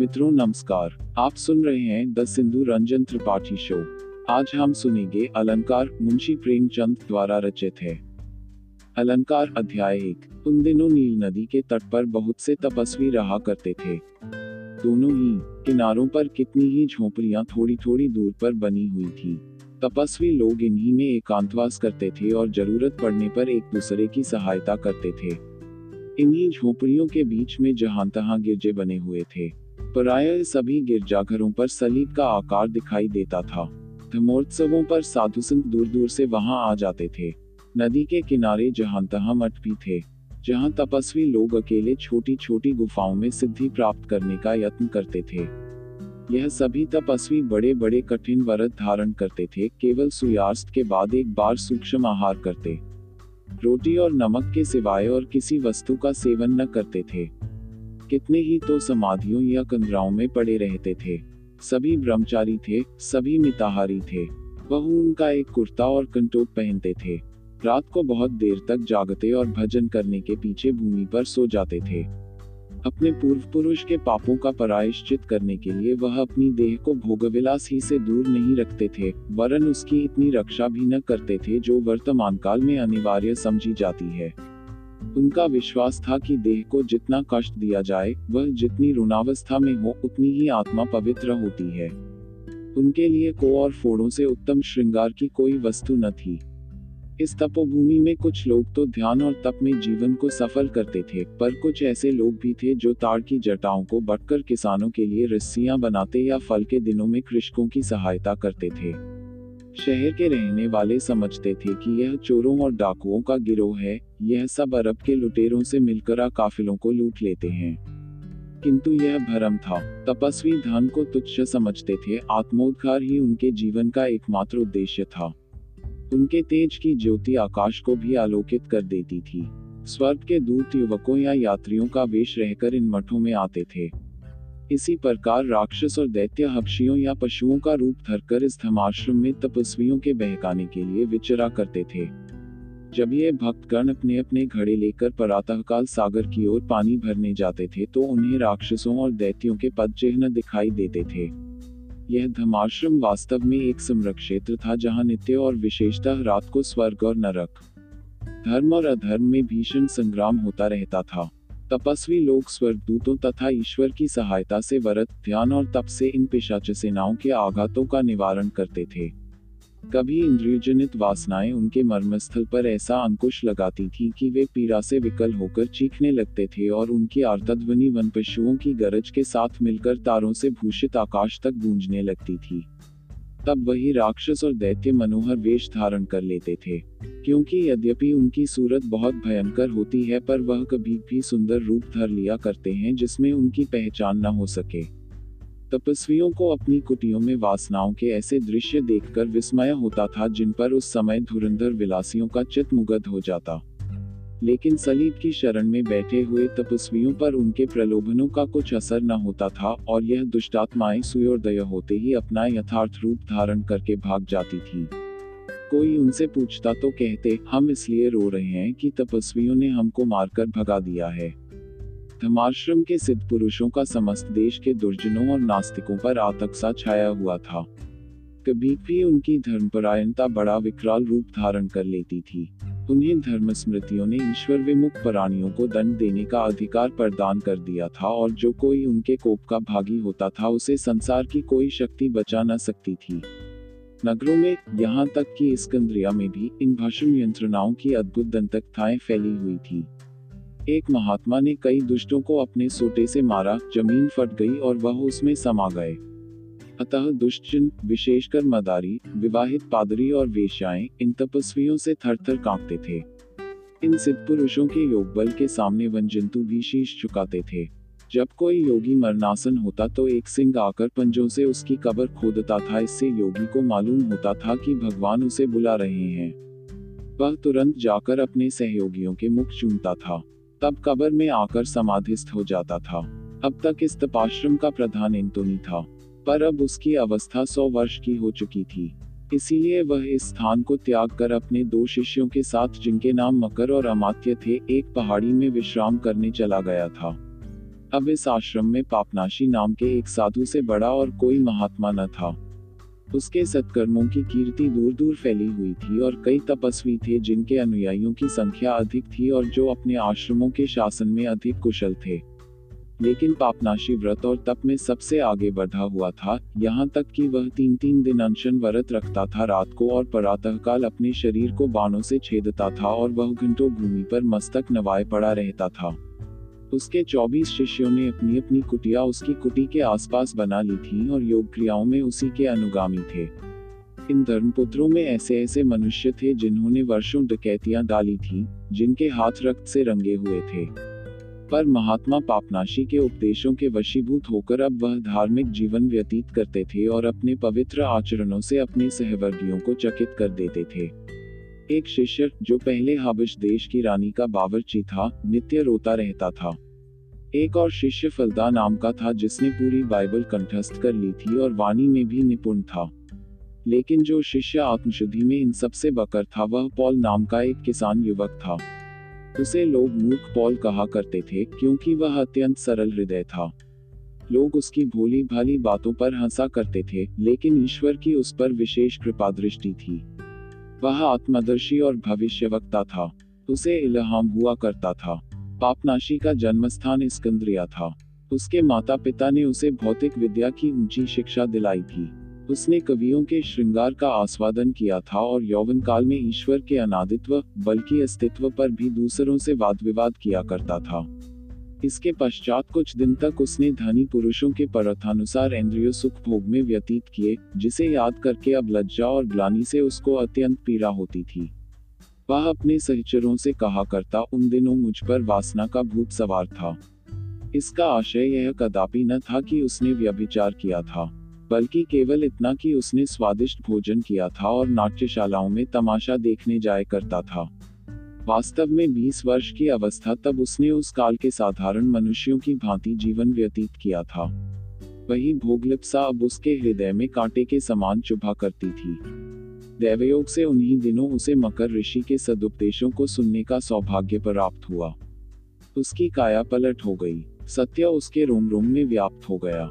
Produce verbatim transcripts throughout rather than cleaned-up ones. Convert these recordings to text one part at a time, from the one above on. मित्रों नमस्कार, आप सुन रहे हैं द सिंधु रंजन त्रिपाठी शो। आज हम सुनेंगे अलंकार, मुंशी प्रेमचंद द्वारा रचित है। अलंकार अध्याय एक। उन दिनों नील नदी के तट पर बहुत से तपस्वी रहा करते थे। दोनों ही किनारों पर कितनी ही झोपड़ियां थोड़ी थोड़ी दूर पर बनी हुई थी। तपस्वी लोग इन्हीं में एकांतवास करते थे और जरूरत पड़ने पर एक दूसरे की सहायता करते थे। इन्हीं झोपड़ियों के बीच में जहां तहां गिरजे बने हुए थे। प्रायः सभी गिरजाघरों पर सलीब का आकार दिखाई देता था। धर्मोत्सवों पर साधु संत दूर दूर से वहां आ जाते थे। नदी के किनारे जहां तहां मठ भी थे, जहां तपस्वी लोग अकेले छोटी छोटी गुफाओं में सिद्धि प्राप्त करने का यत्न करते थे। यह सभी तपस्वी बड़े बड़े कठिन व्रत धारण करते थे। केवल सूर्यास्त के बाद एक बार सूक्ष्म आहार करते, रोटी और नमक के सिवाय और किसी वस्तु का सेवन न करते थे। कितने ही तो समाधियों या कंदराओं में पड़े रहते थे। सभी ब्रह्मचारी थे, सभी मिताहारी थे। वह उनका एक कुर्ता और कंटोप पहनते थे। रात को बहुत देर तक जागते और भजन करने के पीछे भूमि पर सो जाते थे। अपने पूर्व पुरुष के पापों का प्रायश्चित करने के लिए वह अपनी देह को भोगविलास ही से दूर नहीं रखते थे, वरन उसकी इतनी रक्षा भी न करते थे जो वर्तमान काल में अनिवार्य समझी जाती है। उनका विश्वास था कि देह को जितना कष्ट दिया जाए, वह जितनी रुणावस्था में हो, उतनी ही आत्मा पवित्र होती है। उनके लिए को और फोड़ों से उत्तम श्रृंगार की कोई वस्तु न थी। इस तपोभूमि में कुछ लोग तो ध्यान और तप में जीवन को सफल करते थे, पर कुछ ऐसे लोग भी थे जो ताड़ की जटाओं को बटकर किसानों के लिए रस्सियां बनाते या फल के दिनों में कृषकों की सहायता करते थे। शहर के रहने वाले समझते थे कि यह चोरों और डाकुओं का गिरोह है, यह सब अरब के लुटेरों से मिलकर काफिलों को लूट लेते हैं, किंतु यह भ्रम था। तपस्वी धन को तुच्छ समझते थे। आत्मोद्धार ही उनके जीवन का एकमात्र उद्देश्य था। उनके तेज की ज्योति आकाश को भी आलोकित कर देती थी। स्वर्ग के दूत युवकों या यात्रियों का वेश रहकर इन मठों में आते थे। इसी प्रकार राक्षस और दैत्य हक्षियों या पशुओं का रूप धरकर इस धर्माश्रम में तपस्वियों के बहकाने के लिए विचरा करते थे। जब ये भक्तगण अपने अपने घड़े लेकर प्रातःकाल सागर की ओर पानी भरने जाते थे, तो उन्हें राक्षसों और दैत्यों के पद चिन्ह दिखाई देते थे। यह धर्माश्रम वास्तव में एक संरक्षेत्र था, जहां नित्य और विशेषतः रात को स्वर्ग और नरक, धर्म और अधर्म में भीषण संग्राम होता रहता था। तपस्वी लोग स्वर्गदूतों तथा ईश्वर की सहायता से व्रत, ध्यान और तप से इन पिशाच सेनाओं के आघातों का निवारण करते थे। कभी इंद्रियजनित वासनाएं उनके मर्मस्थल पर ऐसा अंकुश लगाती थी कि वे पीड़ा से विकल होकर चीखने लगते थे और उनकी आर्तध्वनि वन पशुओं की गरज के साथ मिलकर तारों से भूषित आकाश तक गूंजने लगती थी। तब वही राक्षस और दैत्य मनोहर वेश धारण कर लेते थे, क्योंकि यद्यपि उनकी सूरत बहुत भयंकर होती है, पर वह कभी भी सुंदर रूप धर लिया करते हैं जिसमें उनकी पहचान न हो सके। तपस्वियों को अपनी कुटियों में वासनाओं के ऐसे दृश्य देखकर विस्मय होता था जिन पर उस समय धुरंधर विलासियों का चित्त मुग्ध हो जाता। लेकिन सलीब की शरण में बैठे हुए तपस्वियों पर उनके प्रलोभनों का कुछ असर न होता था और यह दुष्टात्माएं सूर्योदय होते ही अपना यथार्थ रूप धारण करके भाग जाती थी। कोई उनसे पूछता तो कहते, हम इसलिए रो रहे हैं कि तपस्वियों ने हमको मारकर भगा दिया है। धर्माश्रम के सिद्ध पुरुषों का समस्त देश के दुर्जनों और नास्तिकों पर आतंक सा छाया हुआ था। कभी भी उनकी धर्मपरायणता बड़ा विकराल रूप धारण कर लेती थी। उन्हें धर्म स्मृतियों ने ईश्वर विमुख प्राणियों को दंड देने का अधिकार प्रदान कर दिया था और जो कोई उनके कोप का भागी होता था उसे संसार की कोई शक्ति बचा न सकती थी। नगरों में, यहाँ तक कि इस्कंदरिया में भी, इन भस्म यंत्रणाओं की अद्भुत दंतकथाएं फैली हुई थी। एक महात्मा ने कई दुष्टों को अपने सोटे से मारा, जमीन फट गई और वह उसमें समा गए। अतः दुष्टजन, विशेषकर मदारी, विवाहित पादरी और वेश्याएं, इन तपस्वियों से थरथर कांपते थे। इन सिद्ध पुरुषों के योगबल के सामने वन जंतु भी शीश झुकाते थे। जब कोई योगी मरणासन होता तो एक सिंह आकर पंजों से उसकी कब्र खोदता था। इससे योगी को मालूम होता था कि भगवान उसे बुला रहे हैं। वह तुरंत जाकर अपने सहयोगियों के मुख चूमता था, तब कब्र में आकर समाधिस्थ हो जाता था। अब तक इस तपाश्रम का प्रधान इंतोनी था, पर अब उसकी अवस्था सौ वर्ष की हो चुकी थी। इसीलिए वह इस स्थान को त्याग कर अपने दो शिष्यों के साथ, जिनके नाम मकर और अमात्य थे, एक पहाड़ी में विश्राम करने चला गया था। अब इस आश्रम में पापनाशी नाम के एक साधु से बड़ा और कोई महात्मा न था। उसके सत्कर्मों की कीर्ति दूर दूर फैली हुई थी और कई तपस्वी थे जिनके अनुयायियों की संख्या अधिक थी और जो अपने आश्रमों के शासन में अधिक कुशल थे। लेकिन पापनाशी व्रत और तप में सबसे आगे बढ़ा हुआ था, यहाँ तक कि वह तीन तीन दिन अनशन व्रत रखता था रात को और प्रातःकाल अपने शरीर को बाणों से छेदता था और वह घंटों भूमि पर मस्तक नवाए पड़ा रहता था। उसके चौबीस शिष्यों ने अपनी अपनी कुटिया उसकी कुटी के आसपास बना ली थी और योग क्रियाओं में उसी के अनुगामी थे। इन धर्मपुत्रों में ऐसे ऐसे मनुष्य थे जिन्होंने वर्षों डकैतियां डाली थी, जिनके हाथ रक्त से रंगे हुए थे। पर महात्मा पापनाशी के उपदेशों के वशीभूत होकर अब वह धार्मिक जीवन व्यतीत करते थे और अपने पवित्र आचरणों से अपने सहवर्गियों को चकित कर देते थे। एक शिष्य, जो पहले हबश देश की रानी का बावर्ची था, नित्य रोता रहता था। एक और शिष्य फलदा नाम का था, जिसने पूरी बाइबल कंठस्थ कर ली थी और वाणी में भी निपुण था। लेकिन जो शिष्य आत्मशुद्धि में इन सबसे बकर था वह पॉल नाम का एक किसान युवक था। उसे लोग मूर्ख पॉल कहा करते थे क्योंकि वह अत्यंत सरल हृदय था। लोग उसकी भोली भाली बातों पर हंसा करते थे, लेकिन ईश्वर की उस पर विशेष कृपादृष्टि थी। वह आत्मदर्शी और भविष्यवक्ता था। उसे इल्हाम हुआ करता था। पापनाशी का जन्मस्थान इस्कंदरिया था। उसके माता पिता ने उसे भौतिक विद्या की ऊंची शिक्षा दिलाई थी। उसने कवियों के श्रृंगार का आस्वादन किया था और यौवन काल में ईश्वर के अनादित्व बल्कि अस्तित्व पर भी दूसरों से वाद विवाद किया करता था। इसके पश्चात कुछ दिन तक उसने धनी पुरुषों के परथानुसार इंद्रिय सुख भोग में व्यतीत किए, जिसे याद करके अब लज्जा और ग्लानि से उसको अत्यंत पीड़ा होती थी। वह अपने सहचरों से कहा करता, उन दिनों मुझ पर वासना का भूत सवार था। इसका आशय यह कदापि न था कि उसने व्यभिचार किया था, बल्कि केवल इतना कि उसने स्वादिष्ट भोजन किया था और नाट्यशालाओं में तमाशा देखने जाया करता था। वास्तव में बीस वर्ष की अवस्था तब उसने उस काल के साधारण मनुष्यों की भांति जीवन व्यतीत किया था। वही भोगलिप्सा अब उसके हृदय में कांटे के समान चुभा करती थी। दैवयोग से उन्हीं दिनों उसे मकर ऋषि के सदुपदेशों को सुनने का सौभाग्य प्राप्त हुआ। उसकी काया पलट हो गई। सत्य उसके रोम रोम में व्याप्त हो गया,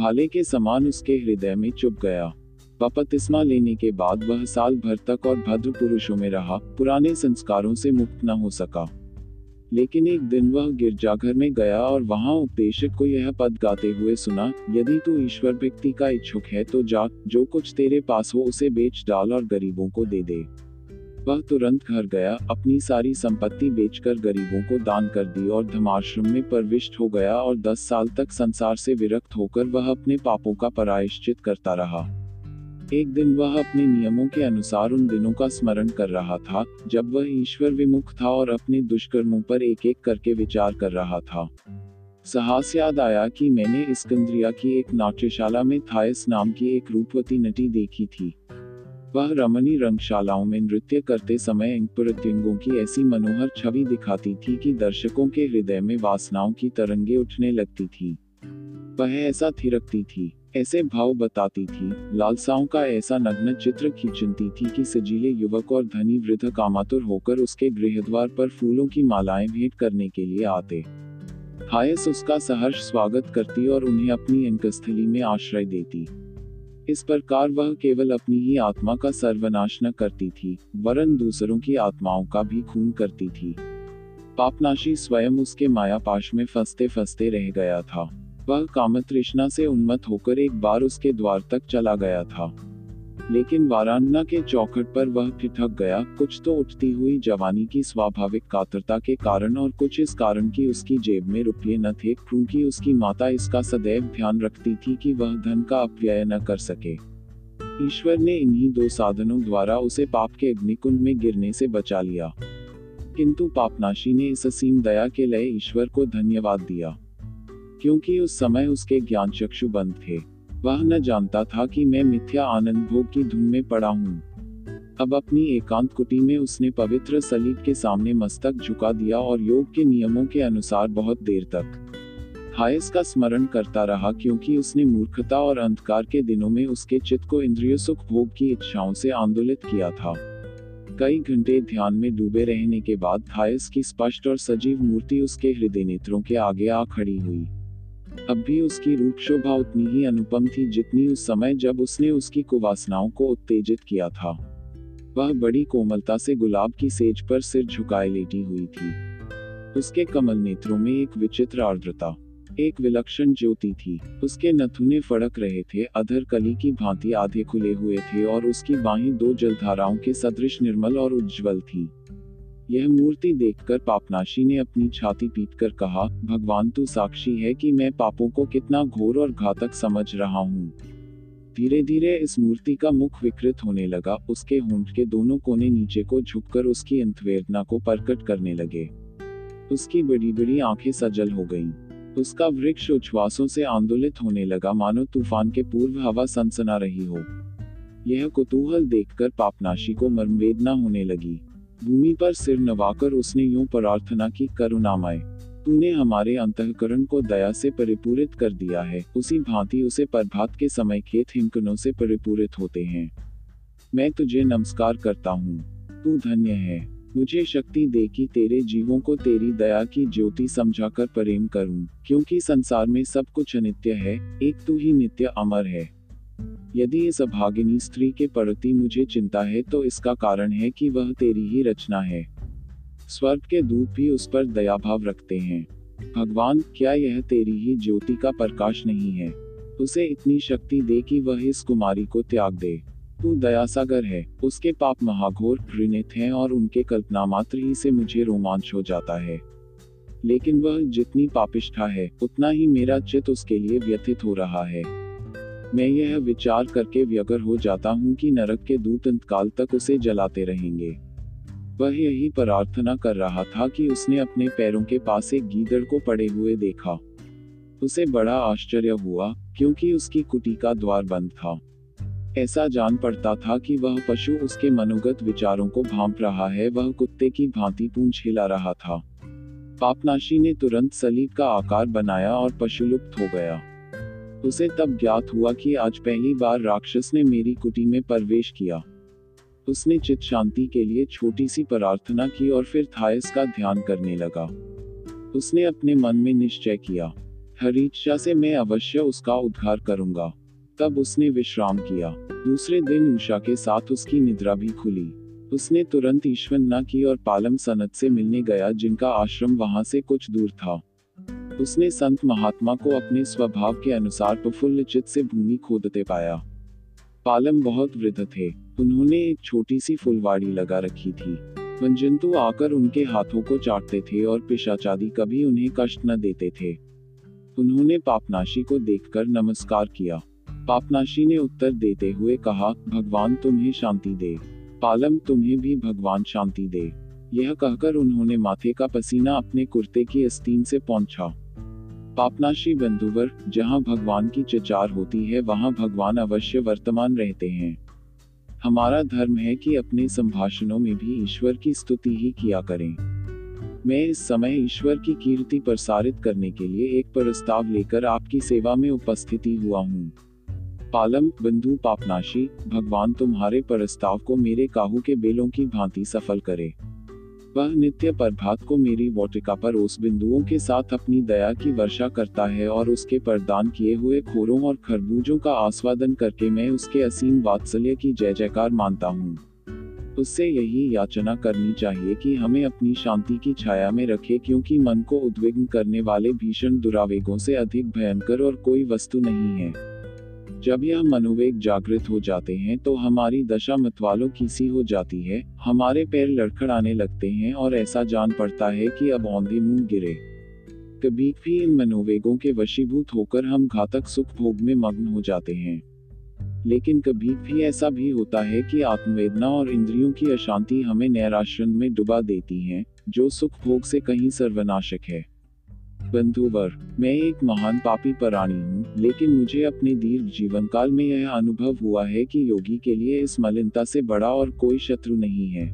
भाले के समान उसके हृदय में चुभ गया। बपतिस्मा लेने के बाद वह साल भर तक और भद्र पुरुषों में रहा, पुराने संस्कारों से मुक्त न हो सका। लेकिन एक दिन वह गिरजाघर में गया और वहां उपदेशक को यह पद गाते हुए सुना, यदि तू ईश्वर भक्ति का इच्छुक है तो जा, जो कुछ तेरे पास हो उसे बेच डाल और गरीबों को दे दे। वह तुरंत घर गया, अपनी सारी संपत्ति बेचकर गरीबों को दान कर दी और धर्माश्रम में प्रविष्ट हो गया और दस साल तक संसार से विरक्त होकर वह अपने पापों का प्रायश्चित करता रहा। एक दिन वह अपने नियमों के अनुसार उन दिनों का स्मरण कर रहा था जब वह ईश्वर विमुख था और अपने दुष्कर्मों पर एक एक करके विचार कर रहा था। साहस याद आया कि मैंने इस्कंदरिया की एक नाट्यशाला में थायस नाम की एक रूपवती नटी देखी थी। वह रमणी रंगशालाओं में नृत्य करते समय अंग प्रत्यंगों की ऐसी मनोहर छवि दिखाती थी कि दर्शकों के हृदय में वासनाओं की तरंगे उठने लगती थी। वह ऐसा थिरकती थी, ऐसे भाव बताती थी, लालसाओं का ऐसा नग्न चित्र खींचती थी कि सजीले युवक और धनी वृद्ध कामातुर होकर उसके गृहद्वार पर फूलों की मालाएं भेंट करने के लिए आते। थायस उसका सहर्ष स्वागत करती और उन्हें अपनी अंकस्थली में आश्रय देती। इस प्रकार वह केवल अपनी ही आत्मा का सर्वनाश न करती थी, वरन दूसरों की आत्माओं का भी खून करती थी। पापनाशी स्वयं उसके मायापाश में फंसते फंसते रह गया था। वह कामतृष्णा से उन्मत्त होकर एक बार उसके द्वार तक चला गया था, लेकिन वाराणना के चौखट पर वह ठिठक गया, कुछ तो उठती हुई जवानी की स्वाभाविक कातरता के कारण और कुछ इस कारण कि उसकी जेब में रुपये न थे, क्योंकि उसकी माता इसका सदैव ध्यान रखती थी कि वह धन का अपव्यय न कर सके। ईश्वर ने इन्हीं दो साधनों द्वारा उसे पाप के अग्निकुंड में गिरने से बचा लिया। किंतु पापनाशी ने इस असीम दया के लिए ईश्वर को धन्यवाद दिया, क्योंकि उस समय उसके ज्ञान चक्षु बंद थे। वह न जानता था कि मैं मिथ्या आनंद भोग की धुन में पड़ा हूँ। अब अपनी एकांत कुटी में उसने पवित्र सलीब के सामने मस्तक झुका दिया और योग के नियमों के अनुसार बहुत देर तक थायस का स्मरण करता रहा, क्योंकि उसने मूर्खता और अंधकार के दिनों में उसके चित्त को इंद्रिय सुख भोग की इच्छाओं से आंदोलित किया था। कई घंटे ध्यान में डूबे रहने के बाद थायस की स्पष्ट और सजीव मूर्ति उसके हृदय नेत्रों के आगे आ खड़ी हुई। अब भी उसकी रूप शोभा उतनी ही अनुपम थी जितनी उस समय जब उसने उसकी कुवासनाओं को उत्तेजित किया था। वह बड़ी कोमलता से गुलाब की सेज पर सिर झुकाए लेटी हुई थी। उसके कमल नेत्रों में एक विचित्र आर्द्रता, एक विलक्षण ज्योति थी। उसके नथुने फड़क रहे थे, अधर कली की भांति आधे खुले हुए थे और उसकी बाहें दो जलधाराओं के सदृश निर्मल और उज्ज्वल थी। यह मूर्ति देखकर पापनाशी ने अपनी छाती पीटकर कहा, भगवान तू साक्षी है कि मैं पापों को कितना घोर और घातक समझ रहा हूँ। धीरे धीरे इस मूर्ति का मुख विकृत होने लगा, उसके होंठ के दोनों कोने नीचे को झुककर उसकी अंतवेदना को प्रकट करने लगे। उसकी बड़ी बड़ी आंखें सजल हो गईं। उसका वृक्ष उच्छ्वासों से आंदोलित होने लगा, मानो तूफान के पूर्व हवा सनसना रही हो। यह कुतूहल देखकर पापनाशी को मर्मवेदना होने लगी। भूमि पर सिर नवाकर उसने यूं प्रार्थना की, करुणामय, तूने हमारे अंतःकरण को दया से परिपूरित कर दिया है, उसी भांति उसे प्रभात के समय खेत हिमकणों से परिपूरित होते हैं। मैं तुझे नमस्कार करता हूँ, तू धन्य है। मुझे शक्ति दे कि तेरे जीवों को तेरी दया की ज्योति समझाकर प्रेम करूं, क्योंकि संसार में सब कुछ अनित्य है, एक तू ही नित्य अमर है। यदि इस अभागिनी स्त्री के प्रति मुझे चिंता है तो इसका कारण है कि वह तेरी ही रचना है। स्वर्ग के दूत भी उस पर दयाभाव रखते हैं। भगवान, क्या यह तेरी ही ज्योति का प्रकाश नहीं है? उसे इतनी शक्ति दे कि वह इस कुमारी को त्याग दे। तू दयासागर है, उसके पाप महाघोर घृणित हैं और उनके कल्पना मात्र ही से मुझे रोमांच हो जाता है। लेकिन वह जितनी पापिष्ठा है, उतना ही मेरा चित्त उसके लिए व्यथित हो रहा है। मैं यह विचार करके व्यग्र हो जाता हूँ कि नरक के दूत अंतकाल तक उसे जलाते रहेंगे। वह यही प्रार्थना कर रहा था कि उसने अपने पैरों के पास एक गीदड़ को पड़े हुए देखा। उसे बड़ा आश्चर्य हुआ, क्योंकि उसकी कुटी का द्वार बंद था। ऐसा जान पड़ता था कि वह पशु उसके मनोगत विचारों को भांप रहा है, वह कुत्ते की भांति पूंछ हिला रहा था। पापनाशी ने तुरंत सलीब का आकार बनाया और पशु लुप्त हो गया। उसे तब ज्ञात हुआ कि आज पहली बार राक्षस ने मेरी कुटी में प्रवेश किया। उसने चित्त शांति के लिए छोटी सी प्रार्थना की और फिर थायस का ध्यान करने लगा। उसने अपने मन में निश्चय किया, हरीच्छा से मैं अवश्य उसका उद्धार करूंगा। तब उसने विश्राम किया। दूसरे दिन उषा के साथ उसकी निद्रा भी खुली। उसने तुरंत ईश्वरना की और पालम सनत से मिलने गया, जिनका आश्रम वहां से कुछ दूर था। उसने संत महात्मा को अपने स्वभाव के अनुसार प्रफुल्ल चित्त से भूमि खोदते पाया। पालम बहुत वृद्ध थे। उन्होंने एक छोटी सी फुलवाड़ी लगा रखी थी। वनजंतु आकर उनके हाथों को चाटते थे और पिशाचादी कभी उन्हें कष्ट न देते थे। उन्होंने पापनाशी को देखकर नमस्कार किया। पापनाशी ने उत्तर देते हुए कहा, भगवान तुम्हें शांति दे। पालम, तुम्हें भी भगवान शांति दे। यह कहकर उन्होंने माथे का पसीना अपने कुर्ते की आस्तीन से पोंछा। पापनाशी बंधुवर, जहाँ भगवान की चचार होती है वहाँ भगवान अवश्य वर्तमान रहते हैं। हमारा धर्म है कि अपने संभाषणों में भी ईश्वर की स्तुति ही किया करें। मैं इस समय ईश्वर की कीर्ति प्रसारित करने के लिए एक प्रस्ताव लेकर आपकी सेवा में उपस्थिति हुआ हूँ। पालम, बंधु पापनाशी, भगवान तुम्हारे प्रस्ताव को मेरे काहू के बेलों की भांति सफल करे। वह नित्य प्रभात को मेरी वाटिका पर उस बिंदुओं के साथ अपनी दया की वर्षा करता है और उसके प्रदान किए हुए खोरों और खरबूजों का आस्वादन करके मैं उसके असीम वात्सल्य की जय जयकार मानता हूँ। उससे यही याचना करनी चाहिए कि हमें अपनी शांति की छाया में रखे, क्योंकि मन को उद्विग्न करने वाले भीषण दुरावेगों से अधिक भयंकर और कोई वस्तु नहीं है। जब यह मनोवेग जागृत हो जाते हैं तो हमारी दशा मतवालों की सी हो जाती है, हमारे पैर लड़खड़ाने लगते हैं और ऐसा जान पड़ता है कि अब औंधे मुंह गिरे। कभी भी इन मनोवेगों के वशीभूत होकर हम घातक सुख भोग में मग्न हो जाते हैं, लेकिन कभी भी ऐसा भी होता है कि आत्मवेदना और इंद्रियों की अशांति हमें नैराश्रम में डुबा देती हैं, जो सुख भोग से कहीं सर्वनाशक है। बंधुवर, मैं एक महान पापी प्राणी हूँ, लेकिन मुझे अपने दीर्घ जीवन काल में यह अनुभव हुआ है कि योगी के लिए इस मलिनता से बड़ा और कोई शत्रु नहीं है।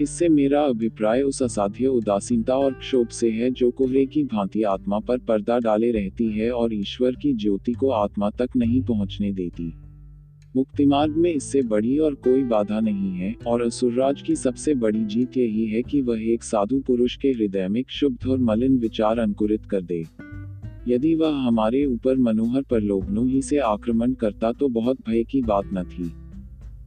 इससे मेरा अभिप्राय उस असाध्य उदासीनता और क्षोभ से है जो कोहरे की भांति आत्मा पर पर्दा डाले रहती है और ईश्वर की ज्योति को आत्मा तक नहीं पहुँचने देती। मुक्ति मार्ग में इससे बड़ी और कोई बाधा नहीं है, और असुरराज की सबसे बड़ी जीत यही है कि वह एक साधु पुरुष के हृदय में क्षुब्ध और मलिन विचार अंकुरित कर दे। यदि वह हमारे ऊपर मनोहर प्रलोभनों ही से आक्रमण करता तो बहुत भय की बात न थी,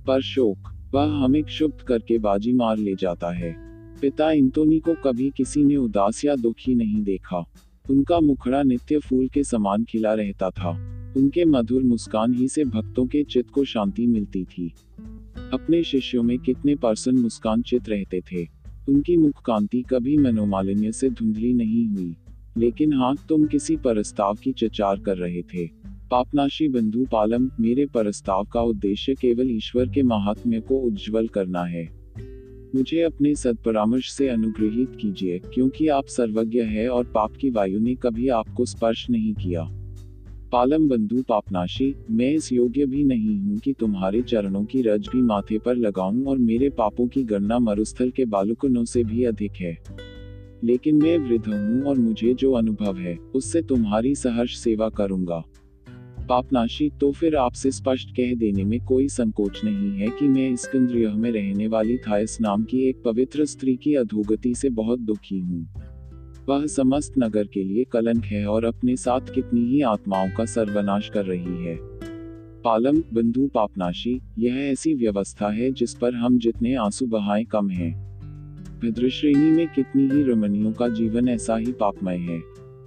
पर शोक, वह हमें क्षुब्ध करके बाजी मार ले जाता है। पिता इंतोनी को कभी किसी ने उदास या दुखी नहीं देखा। उनका मुखड़ा नित्य फूल के समान खिला रहता था। उनके मधुर मुस्कान ही से भक्तों के चित्त को शांति मिलती थी। अपने शिष्यों में कितने परसेंट मुस्कान चित रहते थे। उनकी मुख कांति कभी मनोमालिन्य से धुंधली नहीं हुई। लेकिन हाँ, तुम किसी प्रस्ताव की चर्चा कर रहे थे। पापनाशी बंधु पालम, मेरे प्रस्ताव का उद्देश्य केवल ईश्वर के महात्म्य को उज्जवल करना है। मुझे अपने सदपरामर्श से अनुग्रहित कीजिए, क्योंकि आप सर्वज्ञ है और पाप की वायु ने कभी आपको स्पर्श नहीं किया। पालम बंधु पापनाशी, मैं इस योग्य भी नहीं हूँ कि तुम्हारे चरणों की रज भी माथे पर लगाऊं, और मेरे पापों की गणना मरुस्थल के बालुकनों से भी अधिक है। लेकिन मैं वृद्ध हूँ और मुझे जो अनुभव है उससे तुम्हारी सहर्ष सेवा करूंगा। पापनाशी, तो फिर आपसे स्पष्ट कह देने में कोई संकोच नहीं है कि मैं इस्कंद्रिया में रहने वाली थायस नाम की एक पवित्र स्त्री की अधोगति से बहुत दुखी हूँ। वह समस्त नगर के लिए कलंक है और अपने साथ कितनी ही आत्माओं का सर्वनाश कर रही है। पालम बंधु पापनाशी, यह ऐसी व्यवस्था है जिस पर हम जितने आंसू बहाए कम है। भद्रश्रेणी में कितनी ही रमणियों का जीवन ऐसा ही पापमय है।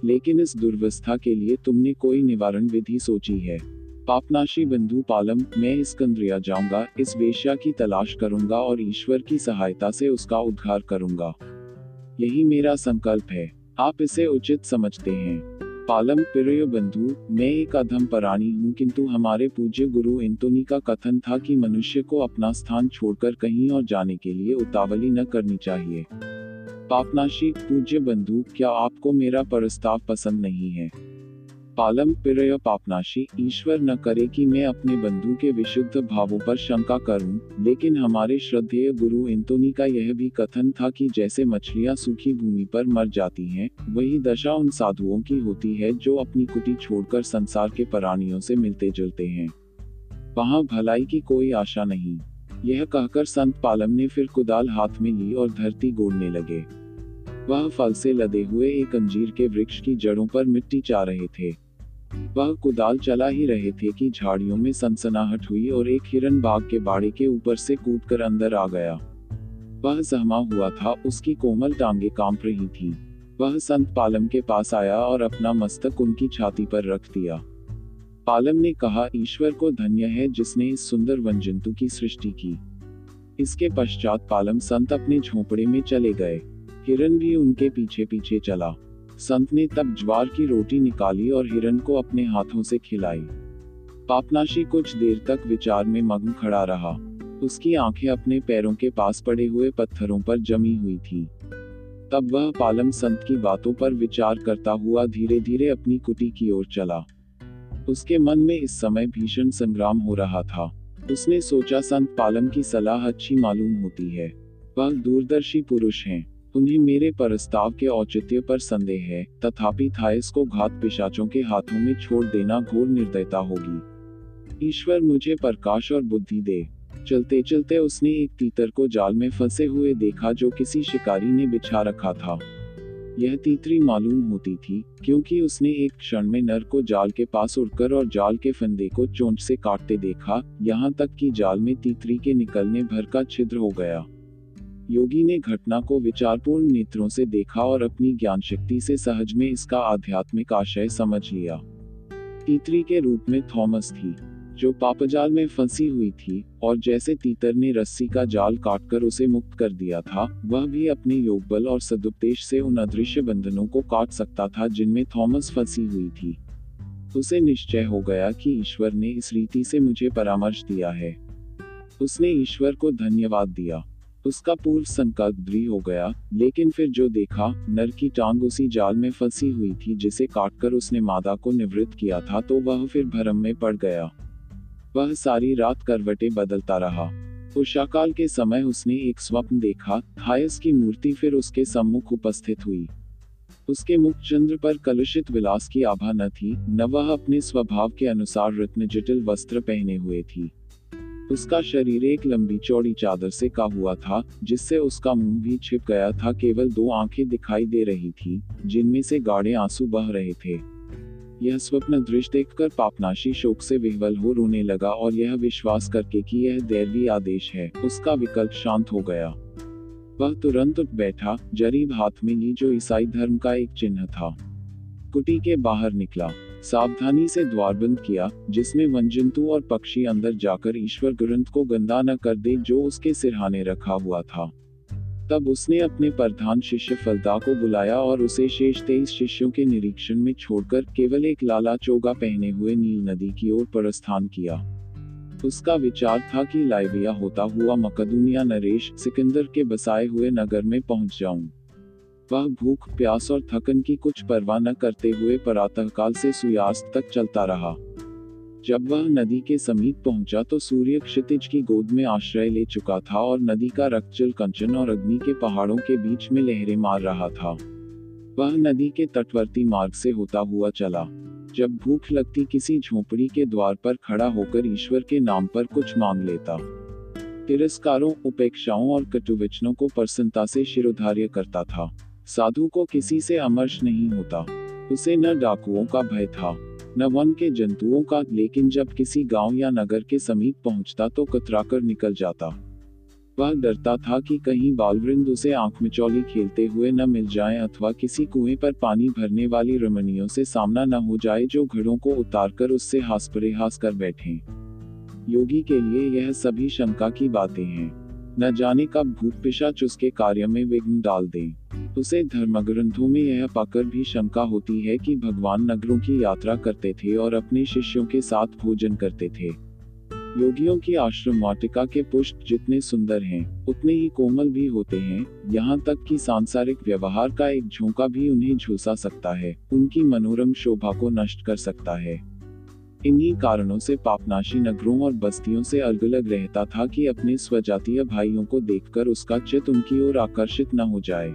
लेकिन इस दुर्वस्था के लिए तुमने कोई निवारण विधि सोची है? पापनाशी बंधु पालम, मैं इस्कंद्रिया जाऊंगा, इस वेश्या की तलाश करूंगा और ईश्वर की सहायता से उसका उद्धार करूंगा। यही मेरा संकल्प है। आप इसे उचित समझते हैं? पालम प्रिय बंधु, मैं एक अधम प्राणी हूँ, किंतु हमारे पूज्य गुरु इंतोनी का कथन था कि मनुष्य को अपना स्थान छोड़कर कहीं और जाने के लिए उतावली न करनी चाहिए। पापनाशी पूज्य बंधु, क्या आपको मेरा प्रस्ताव पसंद नहीं है? पालम प्रिय पापनाशी, ईश्वर न करे कि मैं अपने बंधु के विशुद्ध भावों पर शंका करूं, लेकिन हमारे श्रद्धेय गुरु इंतोनी का यह भी कथन था कि जैसे मछलियां सूखी भूमि पर मर जाती हैं, वही दशा उन साधुओं की होती है जो अपनी कुटी छोड़कर संसार के प्राणियों से मिलते जुलते हैं। वहां भलाई की कोई आशा नहीं। यह कहकर संत पालम ने फिर कुदाल हाथ में ली और धरती गोड़ने लगे। वह फल से लदे हुए एक अंजीर के वृक्ष की जड़ों पर मिट्टी चाह रहे थे। वह कुदाल चला ही रहे थे कि झाड़ियों में सनसनाहट हुई और एक हिरण बाग के बाड़े के ऊपर से कूदकर अंदर आ गया। वह सहमा हुआ था, उसकी कोमल टांगें कांप रही थीं। वह संत पालम के पास आया और अपना मस्तक उनकी छाती पर रख दिया। पालम ने कहा, ईश्वर को धन्य है जिसने इस सुंदर वन जंतु की सृष्टि की। इसके पश्चात पालम संत अपने झोंपड़े में चले गए। हिरण भी उनके पीछे पीछे चला। संत ने तब ज्वार की रोटी निकाली और हिरण को अपने हाथों से खिलाई। पापनाशी कुछ देर तक विचार में मग्न खड़ा रहा। उसकी आंखें अपने पैरों के पास पड़े हुए पत्थरों पर जमी हुई थीं। तब वह पालम संत की बातों पर विचार करता हुआ धीरे धीरे अपनी कुटी की ओर चला। उसके मन में इस समय भीषण संग्राम हो रहा था। उसने सोचा, संत पालम की सलाह अच्छी मालूम होती है। वह दूरदर्शी पुरुष हैं। उन्हें मेरे प्रस्ताव के औचित्य पर संदेह है, तथापि थायस को घात पिशाचों के हाथों में छोड़ देना घोर निर्दयता होगी। ईश्वर मुझे प्रकाश और बुद्धि दे। चलते चलते उसने एक तीतर को जाल में फंसे हुए देखा जो किसी शिकारी ने बिछा रखा था। यह तीतरी मालूम होती थी, क्योंकि उसने एक क्षण में नर को जाल के पास उड़कर और जाल के फंदे को चोंच से काटते देखा, यहाँ तक कि जाल में तीतरी के निकलने भर का छिद्र हो गया। योगी ने घटना को विचारपूर्ण नेत्रों से देखा और अपनी ज्ञान शक्ति से सहज में इसका आध्यात्मिक आशय समझ लिया। तीतरी के रूप में थॉमस थी, जो पापजाल में फंसी हुई थी, और जैसे तीतर ने रस्सी का जाल काटकर उसे मुक्त कर दिया था, वह भी अपने योगबल और सदुपदेश से उन अदृश्य बंधनों को काट सकता था जिनमें थॉमस फंसी हुई थी। उसे निश्चय हो गया कि ईश्वर ने इस रीति से मुझे परामर्श दिया है। उसने ईश्वर को धन्यवाद दिया। उसका पूर्व संकल्प दृढ़ हो गया, लेकिन फिर जो देखा, नर की टांग उसी जाल में फंसी हुई थी जिसे काटकर उसने मादा को निवृत्त किया था, तो वह फिर भ्रम में पड़ गया। वह सारी रात करवटें बदलता रहा। उषाकाल के समय उसने एक स्वप्न देखा। थायस की मूर्ति फिर उसके सम्मुख उपस्थित हुई। उसके मुख चंद्र पर कलुषित विलास की आभा न थी, न वह अपने स्वभाव के अनुसार रत्न जटिल वस्त्र पहने हुए थी। उसका शरीर एक लंबी चौड़ी चादर से का हुआ था, जिससे उसका मुंह भी छिप गया था। केवल दो आंखें दिखाई दे रही थीं, जिनमें से गाढ़े आंसू बह रहे थे। यह स्वप्न दृश्य देखकर पापनाशी शोक से विह्वल हो रोने लगा और यह विश्वास करके कि यह दैवी आदेश है, उसका विकल्प शांत हो गया। वह तुरंत उठ बैठा, जरीब हाथ में ली जो ईसाई धर्म का एक चिन्ह था। कुटी के बाहर निकला, सावधानी से द्वार बंद किया जिसमें वनजंतु और पक्षी अंदर जाकर ईश्वर ग्रंथ को गंदा न कर दे जो उसके सिरहाने रखा हुआ था। तब उसने अपने प्रधान शिष्य फलदा को बुलाया और उसे शेष तेईस शिष्यों के निरीक्षण में छोड़कर केवल एक लाला चोगा पहने हुए नील नदी की ओर प्रस्थान किया। उसका विचार था कि लाइबिया होता हुआ मकदूनिया नरेश सिकंदर के बसाए हुए नगर में पहुंच जाऊं। वह भूख, प्यास और थकन की कुछ परवाह न करते हुए प्रातःकाल से सूर्यास्त तक चलता रहा। जब वह नदी के समीप पहुंचा तो सूर्य क्षितिज की गोद में आश्रय ले चुका था और नदी का रक्तजल कंचन और अग्नि के पहाड़ों के बीच में लहरें मार रहा था। वह नदी के तटवर्ती मार्ग से होता हुआ चला। जब भूख लगती किसी झोपड़ी के द्वार पर खड़ा होकर ईश्वर के नाम पर कुछ मांग लेता, तिरस्कारों, उपेक्षाओं और कटुवचनों को प्रसन्नता से शिरोधार्य करता था। साधु को किसी से अमर्ष नहीं होता। उसे न डाकुओं का भय था न वन के जंतुओं का, लेकिन जब किसी गांव या नगर के समीप पहुंचता तो कतराकर निकल जाता। वह डरता था कि कहीं बालवृंद उसे आंख मिचौली खेलते हुए न मिल जाए अथवा किसी कुएं पर पानी भरने वाली रमणियों से सामना न हो जाए जो घड़ों को उतारकर उससे हास परिहास कर बैठें। योगी के लिए यह सभी शंका की बातें हैं। न जाने कब भूत पिशाच उसके कार्य में विघ्न डाल दें। उसे धर्मग्रंथों में यह पाकर भी शंका होती है कि भगवान नगरों की यात्रा करते थे और अपने शिष्यों के साथ भोजन करते थे। योगियों की आश्रम वाटिका के पुष्प जितने सुंदर हैं, उतने ही कोमल भी होते हैं, यहाँ तक कि सांसारिक व्यवहार का एक झोंका भी उन्हें झुलसा सकता है, उनकी मनोरम शोभा को नष्ट कर सकता है। इन्हीं कारणों से पापनाशी नगरों और बस्तियों से अलग अलग रहता था कि अपने स्वजातीय भाइयों को देखकर उसका चित्त उनकी ओर आकर्षित न हो जाए।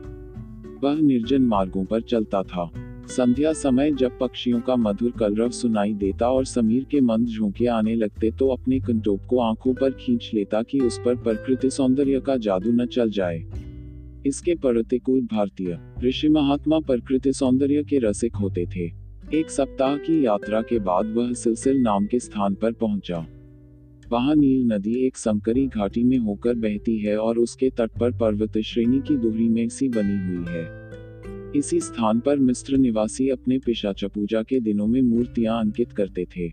वह निर्जन मार्गों पर चलता था। संध्या समय जब पक्षियों का मधुर कलरव सुनाई देता और समीर के मंद झोंके आने लगते तो अपने कंटोप को आंखों पर खींच लेता कि उस पर प्रकृति सौंदर्य का जादू न चल जाए। इसके प्रतिकूल भारतीय ऋषि महात्मा प्रकृति सौंदर्य के रसिक होते थे। एक सप्ताह की यात्रा के बाद वह सिलसिल नाम के स्थान पर पहुंचा। वहां नील नदी एक संकरी घाटी में होकर बहती है और उसके तट पर पर्वत श्रेणी की दोहरी मेसी बनी हुई है। इसी स्थान पर मिस्र निवासी अपने पिशाच पूजा के दिनों में मूर्तियां अंकित करते थे।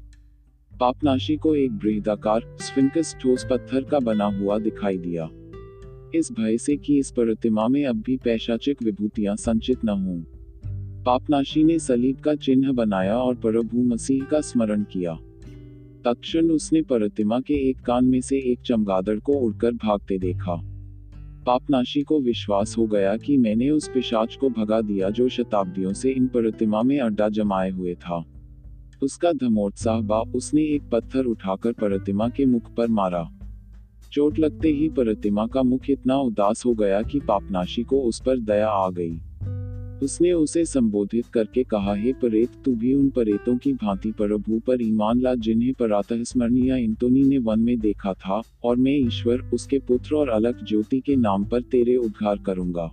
पापनाशी को एक बृहदाकार स्फिंक्स ठोस पत्थर का बना हुआ दिखाई दिया, इस भय से कि इस प्रतिमा में अब भी पैशाचिक विभूतियां संचित न हों। पापनाशी ने सलीब का चिन्ह बनाया और प्रभु मसीह का स्मरण किया। तत्क्षण उसने प्रतिमा के एक कान में से एक चमगादड़ को उड़कर भागते देखा। पापनाशी को विश्वास हो गया कि मैंने उस पिशाच को भगा दिया जो शताब्दियों से इन प्रतिमा में अड्डा जमाए हुए था। उसका धर्मोत्साह बाप उसने एक पत्थर उठाकर प्रतिमा के मुख पर मारा। चोट लगते ही प्रतिमा का मुख इतना उदास हो गया कि पापनाशी को उस पर दया आ गई। उसने उसे संबोधित करके कहा, हे प्रेत, तू भी उन प्रेतों की भांति प्रभु पर ईमान ला जिन्हें प्रातः स्मरणीय इंतोनी ने वन में देखा था, और मैं ईश्वर, उसके पुत्र और अलग ज्योति के नाम पर तेरे उद्धार करूंगा।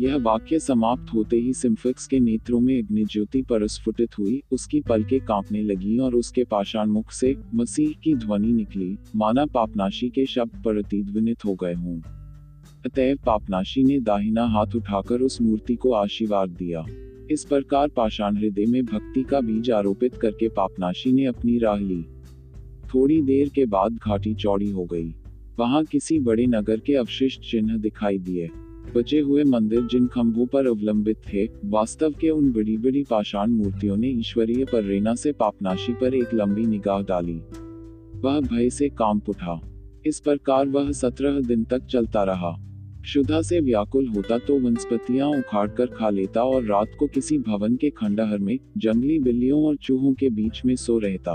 यह वाक्य समाप्त होते ही सिम्फिक्स के नेत्रों में अग्नि ज्योति प्रस्फुटित हुई, उसकी पलकें कांपने लगीं और उसके पाषाण मुख से मसीह की ध्वनि निकली, माना पापनाशी के शब्द प्रतिध्वनित हो गए हों। अतएव पापनाशी ने दाहिना हाथ उठाकर उस मूर्ति को आशीर्वाद दिया। इस प्रकार पाषाण हृदय में भक्ति का बीज आरोपित करके पापनाशी ने अपनी राह ली। थोड़ी देर के बाद घाटी चौड़ी हो गई। वहां किसी बड़े नगर के अवशिष्ट चिन्ह दिखाई दिए। बचे हुए मंदिर जिन खंभों पर अवलंबित थे, वास्तव के उन बड़ी बड़ी पाषाण मूर्तियों ने ईश्वरीय प्रेरणा से पापनाशी पर एक लंबी निगाह डाली। वह भय से कांप उठा। इस प्रकार वह सत्रह दिन तक चलता रहा। क्षुधा से व्याकुल होता तो वनस्पतियां उखाड़ कर खा लेता और रात को किसी भवन के खंडहर में जंगली बिल्लियों और चूहों के बीच में सो रहता।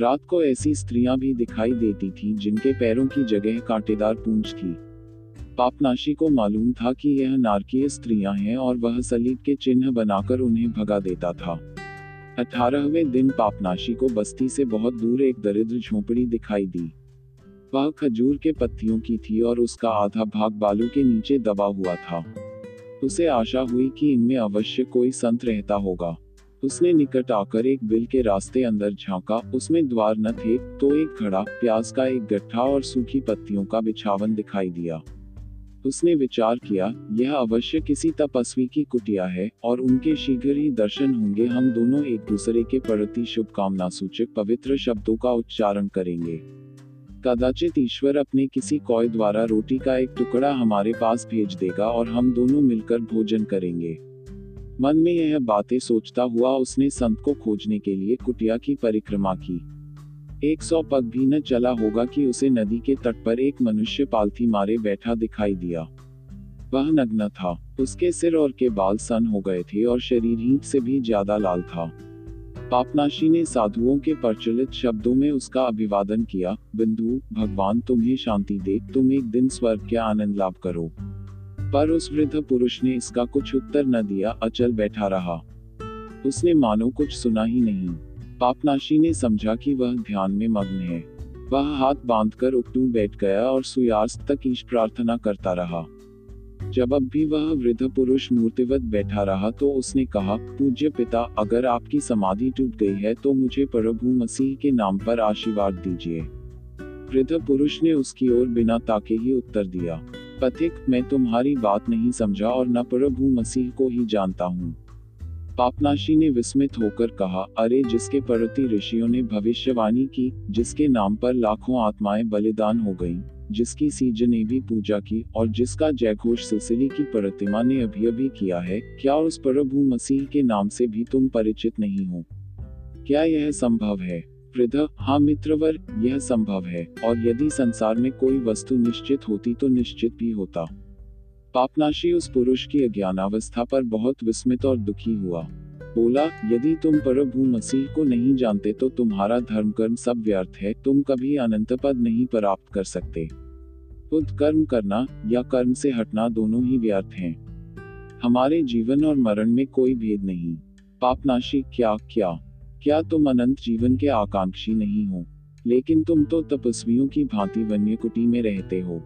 रात को ऐसी स्त्रियां भी दिखाई देती थीं जिनके पैरों की जगह कांटेदार पूंछ थी। पापनाशी को मालूम था कि यह नारकीय स्त्रियां हैं और वह सलीब के चिन्ह बनाकर उन्हें भगा देता था। अठारहवें दिन पापनाशी को बस्ती से बहुत दूर एक दरिद्र झोंपड़ी दिखाई दी। वह खजूर के पत्तियों की थी और उसका आधा भाग बालू के नीचे दबा हुआ था। उसे आशा हुई कि इनमें अवश्य कोई संत रहता होगा। उसने निकट आकर एक बिल के रास्ते अंदर झांका, उसमें द्वार न थे, तो एक घड़ा, प्याज का एक गट्ठा और सूखी पत्तियों का बिछावन दिखाई दिया। उसने विचार किया, यह अवश्य किसी तपस्वी की कुटिया है और उनके शीघ्र ही दर्शन होंगे। हम दोनों एक दूसरे के प्रति शुभकामना सूचक पवित्र शब्दों का उच्चारण करेंगे। कदाचित ईश्वर अपने किसी कॉय द्वारा रोटी का एक टुकड़ा हमारे पास भेज देगा और हम दोनों मिलकर भोजन करेंगे। मन में यह बातें सोचता हुआ उसने संत को खोजने के लिए कुटिया की परिक्रमा की। एक सौ पग भी न चला होगा कि उसे नदी के तट पर एक मनुष्य पालथी मारे बैठा दिखाई दिया। वह नग्न था, उसके सिर और के बाल सन हो गए थे और शरीर हीट से भी ज्यादा लाल था। पापनाशी ने साधुओं के प्रचलित शब्दों में उसका अभिवादन किया, बंधु, भगवान तुम्हें शांति दे, तुम एक दिन स्वर्ग का आनंद लाभ करो। पर उस वृद्ध पुरुष ने इसका कुछ उत्तर न दिया, अचल बैठा रहा। उसने मानो कुछ सुना ही नहीं। पापनाशी ने समझा कि वह ध्यान में मग्न है। वह हाथ बांधकर उकटू बैठ गया और सूर्यास्त तक ईश प्रार्थना करता रहा। जब अब भी वह वृद्ध पुरुष मूर्तिवत बैठा रहा तो उसने कहा, पूज्य पिता, अगर आपकी समाधि टूट गई है तो मुझे प्रभु मसीह के नाम पर आशीर्वाद दीजिए। वृद्ध पुरुष ने उसकी ओर बिना ताके ही उत्तर दिया, पथिक, मैं तुम्हारी बात नहीं समझा और न प्रभु मसीह को ही जानता हूँ। पापनाशी ने विस्मित होकर कहा, अरे, जिसके प्रति ऋषियों ने भविष्यवाणी की, जिसके नाम पर लाखों आत्माएं बलिदान हो गईं, जिसकी सीज ने भी पूजा की और जिसका जयघोष सिसिली की प्रतिमा ने अभी अभी किया है, क्या उस प्रभु मसीह के नाम से भी तुम परिचित नहीं हो? क्या यह संभव है? वृद्ध, हाँ मित्रवर, यह संभव है, और यदि संसार में कोई वस्तु निश्चित होती तो निश्चित भी होता। पापनाशी उस पुरुष की अज्ञानावस्था पर बहुत विस्मित और दुखी हुआ। बोला, यदि तुम प्रभु मसीह को नहीं जानते तो तुम्हारा धर्म कर्म सब व्यर्थ है, तुम कभी अनंत पद नहीं प्राप्त कर सकते। खुद कर्म करना या कर्म से हटना दोनों ही व्यर्थ हैं। हमारे जीवन और मरण में कोई भेद नहीं। पापनाशी, क्या क्या क्या तुम अनंत जीवन के आकांक्षी नहीं हो? लेकिन तुम तो तपस्वियों की भांति वन्य कुटी में रहते हो।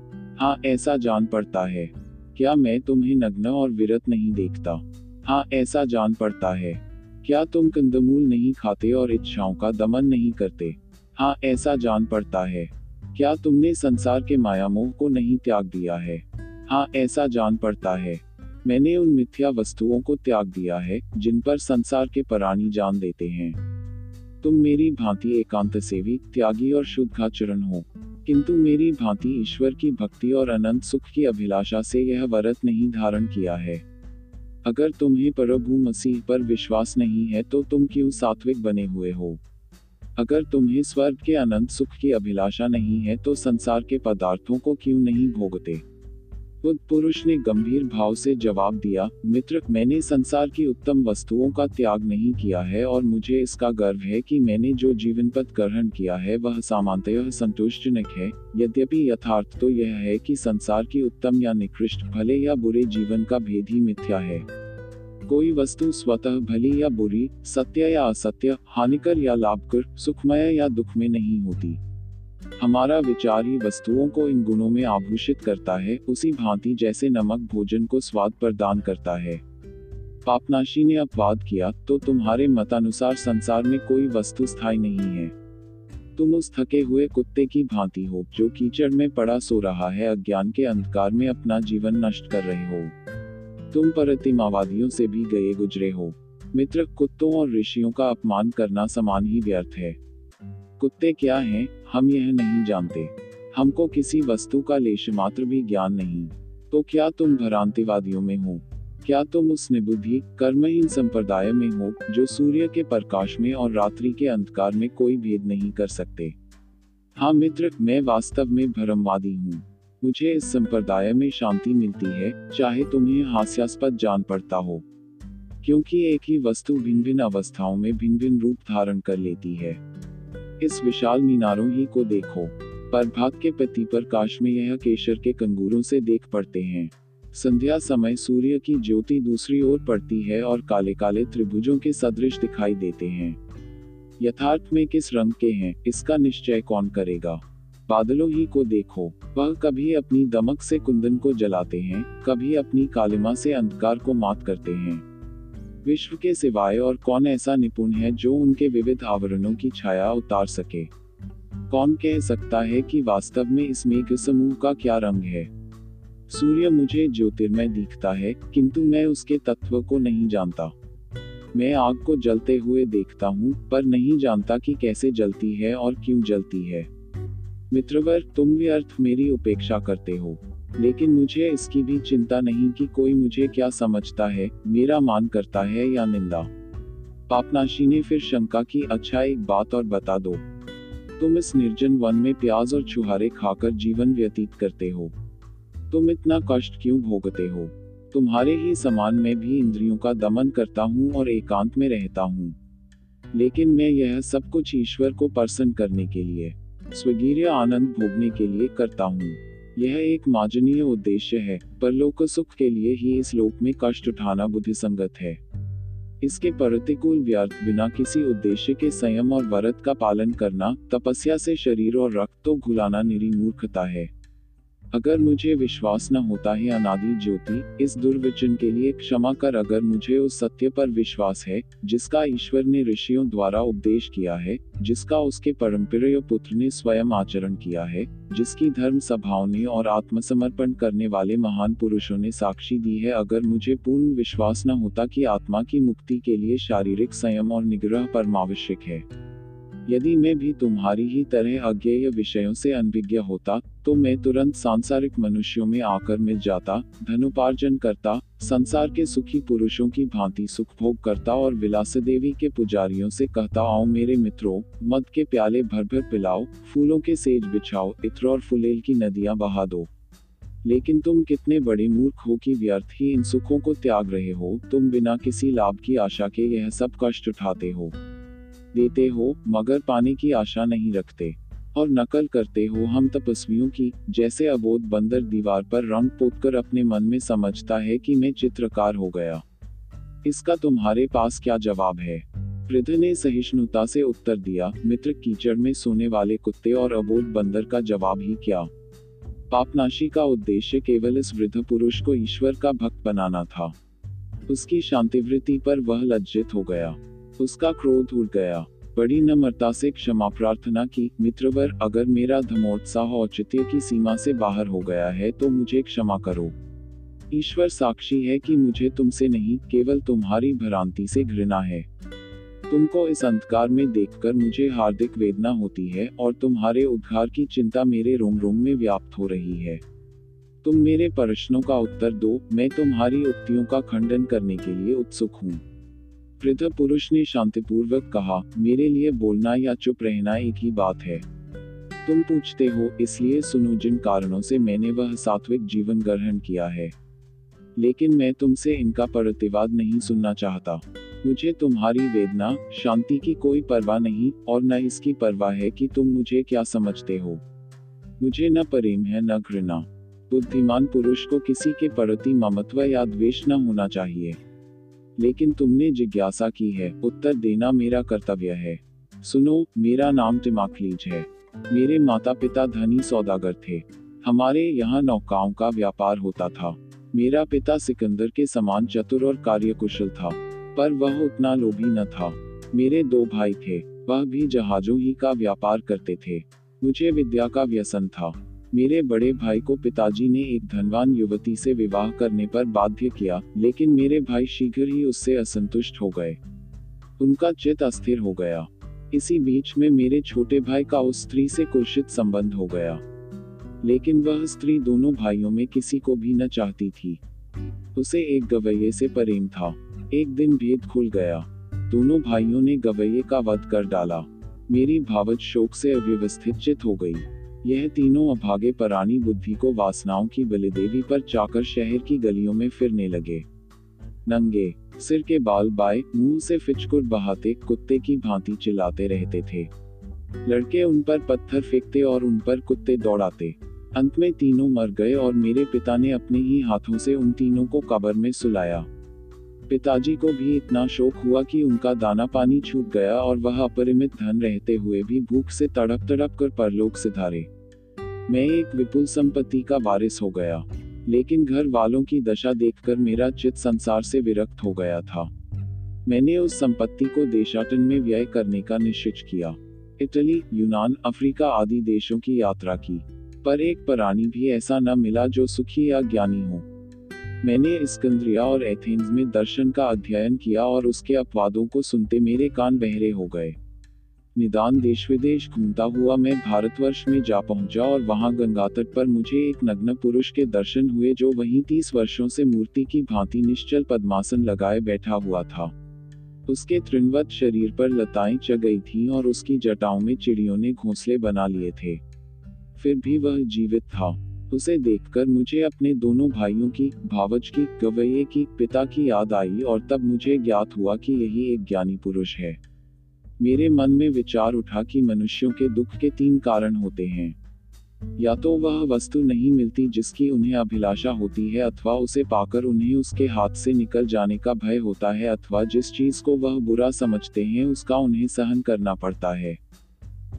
हाँ, ऐसा जान पड़ता है। क्या मैं तुम्हें नग्न और विरत नहीं देखता? हाँ, ऐसा जान पड़ता है। क्या तुम कंदमूल नहीं खाते और इच्छाओं का दमन नहीं करते? हाँ, ऐसा जान पड़ता है। क्या तुमने संसार के मायामोह को नहीं त्याग दिया है? हाँ, ऐसा जान पड़ता है। मैंने उन मिथ्या वस्तुओं को त्याग दिया है जिन पर संसार के प्राणी जान देते हैं। तुम मेरी भांति एकांत सेवी, त्यागी और शुद्धाचरण हो, किंतु मेरी भांति ईश्वर की भक्ति और अनंत सुख की अभिलाषा से यह व्रत नहीं धारण किया है। अगर तुम्हें प्रभु मसीह पर विश्वास नहीं है तो तुम क्यों सात्विक बने हुए हो? अगर तुम्हें स्वर्ग के अनंत सुख की अभिलाषा नहीं है तो संसार के पदार्थों को क्यों नहीं भोगते? बुद्ध पुरुष ने गंभीर भाव से जवाब दिया, मित्र, मैंने संसार की उत्तम वस्तुओं का त्याग नहीं किया है और मुझे इसका गर्व है कि मैंने जो जीवन पथ ग्रहण किया है वह सामान्यतः संतोषजनक है। यद्यपि यथार्थ तो यह है कि संसार की उत्तम या निकृष्ट, भले या बुरे जीवन का भेद ही मिथ्या है। कोई वस्तु स्वतः भली या बुरी, सत्य या असत्य, हानिकर या लाभकर, सुखमय या दुख में नहीं होती। हमारा विचार ही वस्तुओं को इन गुणों में आभूषित करता है, उसी भांति जैसे नमक भोजन को स्वाद प्रदान करता है। पापनाशी ने अपवाद किया, तो तुम्हारे मतानुसार संसार में कोई वस्तु स्थायी नहीं है। तुम उस थके हुए कुत्ते की भांति हो जो कीचड़ में पड़ा सो रहा है, अज्ञान के अंधकार में अपना जीवन नष्ट कर रहे हो। तुम प्रतिमावादियों से भी गए गुजरे हो। मित्र, कुत्तों और ऋषियों का अपमान करना समान ही व्यर्थ है। कुत्ते क्या हैं, हम यह नहीं जानते। हमको किसी वस्तु का लेशमात्र भी ज्ञान नहीं। तो क्या तुम भ्रांतिवादियों में हो? क्या तुम उस निबुद्धि कर्महीन संप्रदाय में हो जो सूर्य के प्रकाश में और रात्रि के अंधकार में कोई भेद नहीं कर सकते? हाँ मित्र, मैं वास्तव में भ्रमवादी हूँ। मुझे इस संप्रदाय में शांति मिलती है, चाहे तुम्हें हास्यास्पद जान पड़ता हो, क्योंकि एक ही वस्तु भिन्न भिन्न अवस्थाओं में भिन्न भिन्न रूप धारण कर लेती है। इस विशाल मीनारों ही को देखो। प्रभात के पति प्रकाश में यह केसर के कंगूरों से देख पड़ते हैं। संध्या समय सूर्य की ज्योति दूसरी ओर पड़ती है और काले काले त्रिभुजों के सदृश दिखाई देते हैं। यथार्थ में किस रंग के हैं, इसका निश्चय कौन करेगा? बादलों ही को देखो। वह कभी अपनी दमक से कुंदन को जलाते हैं, कभी अपनी कालिमा से अंधकार को मात करते हैं। विश्व के सिवाय और कौन ऐसा निपुण है जो उनके विविध आवरणों की छाया उतार सके? कौन कह सकता है कि वास्तव में इस मेघ समूह का क्या रंग है? सूर्य मुझे ज्योतिर्मय दिखता है, किंतु मैं उसके तत्व को नहीं जानता। मैं आग को जलते हुए देखता हूँ, पर नहीं जानता कि कैसे जलती है और क्यों जलती है। मित्रवर, तुम व्यर्थ मेरी उपेक्षा करते हो, लेकिन मुझे इसकी भी चिंता नहीं कि कोई मुझे क्या समझता है, मेरा मान करता है या निंदा। पापनाशी ने फिर शंका की, अच्छा एक बात और बता दो, तुम इस निर्जन वन में प्याज और छुहारे खाकर जीवन व्यतीत करते हो, तुम इतना कष्ट क्यों भोगते हो? तुम्हारे ही समान मैं भी इंद्रियों का दमन करता हूँ और एकांत में रहता हूँ, लेकिन मैं यह सब कुछ ईश्वर को प्रसन्न करने के लिए, स्वगीर्य आनंद भोगने के लिए करता हूँ। यह एक मार्जनीय उद्देश्य है, परलोक सुख के लिए ही इस लोक में कष्ट उठाना बुद्धिसंगत है। इसके प्रतिकूल व्यर्थ बिना किसी उद्देश्य के संयम और व्रत का पालन करना, तपस्या से शरीर और रक्त तो घुलाना निरी मूर्खता है। अगर मुझे विश्वास न होता है अनादि ज्योति, इस दुर्वचन के लिए क्षमा कर, अगर मुझे उस सत्य पर विश्वास है जिसका ईश्वर ने ऋषियों द्वारा उपदेश किया है, जिसका उसके परमप्रिय पुत्र ने स्वयं आचरण किया है, जिसकी धर्म सभाओं ने और आत्मसमर्पण करने वाले महान पुरुषों ने साक्षी दी है, अगर मुझे पूर्ण विश्वास न होता कि आत्मा की मुक्ति के लिए शारीरिक संयम और निग्रह परमावश्यक है, यदि मैं भी तुम्हारी ही तरह अज्ञेय विषयों से अनभिज्ञ होता, तो मैं तुरंत सांसारिक मनुष्यों में आकर मिल जाता, धनोपार्जन करता, संसार के सुखी पुरुषों की भांति सुख भोग करता और विलास देवी के पुजारियों से कहता, आओ मेरे मित्रों, मद के प्याले भर भर पिलाओ, फूलों के सेज बिछाओ, इत्र और फुलेल की नदियां बहा दो। लेकिन तुम कितने बड़े मूर्ख हो कि व्यर्थ ही इन सुखों को त्याग रहे हो, तुम बिना किसी लाभ की आशा के यह सब कष्ट उठाते हो, देते हो मगर पाने की आशा नहीं रखते, और नकल करते हो हम तपस्वियों की, जैसे अबोध बंदर दीवार पर रंग पोतकर अपने मन में समझता है कि मैं चित्रकार हो गया। इसका तुम्हारे पास क्या जवाब है? पृथ्वी ने सहिष्णुता से उत्तर दिया, मित्र, कीचड़ में सोने वाले कुत्ते और अबोध बंदर का जवाब ही क्या? पापनाशी का उद्देश्य केवल इस वृद्ध पुरुष को ईश्वर का भक्त बनाना था। उसकी शांतिवृत्ति पर वह लज्जित हो गया, उसका क्रोध उड़ गया। बड़ी नम्रता से क्षमा प्रार्थना की, मित्रवर, अगर मेरा धर्मोत्साह औचित्य की सीमा से बाहर हो गया है तो मुझे क्षमा करो। ईश्वर साक्षी है कि मुझे तुमसे नहीं, केवल तुम्हारी भ्रांति से घृणा है। तुमको इस अंधकार में देखकर मुझे हार्दिक वेदना होती है और तुम्हारे उद्धार की चिंता मेरे रोम रोम में व्याप्त हो रही है। तुम मेरे प्रश्नों का उत्तर दो, मैं तुम्हारी उक्तियों का खंडन करने के लिए उत्सुक हूँ। वृद्ध पुरुष ने शांतिपूर्वक कहा, मेरे लिए बोलना या चुप रहना एक ही बात है। तुम पूछते हो, इसलिए सुनो, जिन कारणों से मैंने वह सात्विक जीवन ग्रहण किया है, लेकिन मैं तुमसे इनका प्रतिवाद नहीं सुनना चाहता। मुझे तुम्हारी वेदना, शांति की कोई परवाह नहीं और न इसकी परवाह है कि तुम मुझे क्या समझते हो। मुझे न प्रेम है न घृणा। बुद्धिमान पुरुष को किसी के प्रति ममत्व या द्वेष न होना चाहिए, लेकिन तुमने जिज्ञासा की है, उत्तर देना मेरा कर्तव्य है। सुनो, मेरा नाम तिमाक्लीज है, मेरे माता पिता धनी सौदागर थे, हमारे यहाँ नौकाओं का व्यापार होता था। मेरा पिता सिकंदर के समान चतुर और कार्यकुशल था, पर वह उतना लोभी न था। मेरे दो भाई थे, वह भी जहाजों ही का व्यापार करते थे। मुझे विद्या का व्यसन था। मेरे बड़े भाई को पिताजी ने एक धनवान युवती से विवाह करने पर बाध्य किया, लेकिन मेरे भाई शीघ्र ही उससे असंतुष्ट हो गए, उनका चित्त अस्थिर हो गया। इसी बीच में मेरे छोटे भाई का उस स्त्री से कुर्षित संबंध हो गया, लेकिन वह स्त्री दोनों भाइयों में किसी को भी न चाहती थी। उसे एक गवैये से प्रेम था। एक दिन भेद खुल गया, दोनों भाइयों ने गवैये का वध कर डाला। मेरी भावज शोक से अव्यवस्थित चित्त हो गई। यह तीनों अभागे परानी बुद्धि को वासनाओं की बलिदेवी पर चाकर शहर की गलियों में फिरने लगे, नंगे, सिर के बाल बाए, मुंह से फिचकुर बहाते कुत्ते की भांति चिल्लाते रहते थे। लड़के उन पर पत्थर फेंकते और उन पर कुत्ते दौड़ाते। अंत में तीनों मर गए और मेरे पिता ने अपने ही हाथों से उन तीनों को कब्र में सुलाया। पिताजी को भी इतना शोक हुआ कि उनका दाना पानी छूट गया और वह अपरिमित धन रहते हुए भी भूख से तड़प तड़प कर परलोक सिधारे। मैं एक विपुल संपत्ति का वारिस हो गया, लेकिन घर वालों की दशा देखकर मेरा चित्त संसार से विरक्त हो गया था। मैंने उस संपत्ति को देशाटन में व्यय करने का निश्चय किया। इटली, यूनान, अफ्रीका आदि देशों की यात्रा की, पर एक प्राणी भी ऐसा न मिला जो सुखी या ज्ञानी हो। मैंने इस्कंद्रिया और एथेंस में दर्शन का अध्ययन किया और उसके अपवादों को सुनते मेरे कान बहरे हो गए। निदान देश विदेश घूमता हुआ मैं भारतवर्ष में जा पहुंचा और वहां गंगा तट पर मुझे एक नग्न पुरुष के दर्शन हुए जो वहीं तीस वर्षों से मूर्ति की भांति निश्चल पद्मासन लगाए बैठा हुआ था। उसके तृणवत शरीर पर लताएं चढ़ गई थीं और उसकी जटाओं में चिड़ियों ने घोंसले बना लिए थे, फिर भी वह जीवित था। उसे देखकर मुझे अपने दोनों भाइयों की, भावज की, गवैये की, पिता की याद आई और तब मुझे ज्ञात हुआ कि यही एक ज्ञानी पुरुष है। मेरे मन में विचार उठा कि मनुष्यों के दुख के तीन कारण होते हैं, या तो वह वस्तु नहीं मिलती जिसकी उन्हें अभिलाषा होती है, अथवा उसे पाकर उन्हें उसके हाथ से निकल जाने का भय होता है, अथवा जिस चीज को वह बुरा समझते हैं उसका उन्हें सहन करना पड़ता है।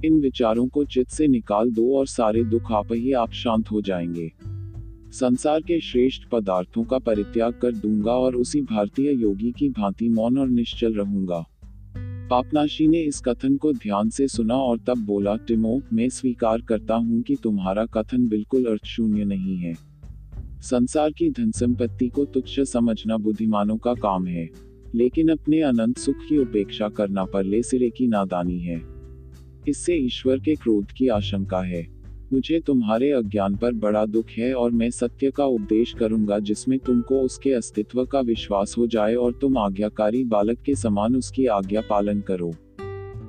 इन विचारों को चित्त से निकाल दो और सारे दुख आप ही आप शांत हो जाएंगे। संसार के श्रेष्ठ पदार्थों का परित्याग कर दूंगा और उसी भारतीय योगी की भांति मौन और निश्चल रहूंगा। पापनाशी ने इस कथन को ध्यान से सुना और तब बोला, टिमो, मैं स्वीकार करता हूं कि तुम्हारा कथन बिल्कुल अर्थशून्य नहीं है। संसार की धन संपत्ति को तुच्छ समझना बुद्धिमानों का काम है, लेकिन अपने अनंत सुख की उपेक्षा करना परले सिरे की नादानी है। इससे ईश्वर के क्रोध की आशंका है। मुझे तुम्हारे अज्ञान पर बड़ा दुख है और मैं सत्य का उपदेश करूंगा जिसमें तुमको उसके अस्तित्व का विश्वास हो जाए और तुम आज्ञाकारी बालक के समान उसकी आज्ञा पालन करो।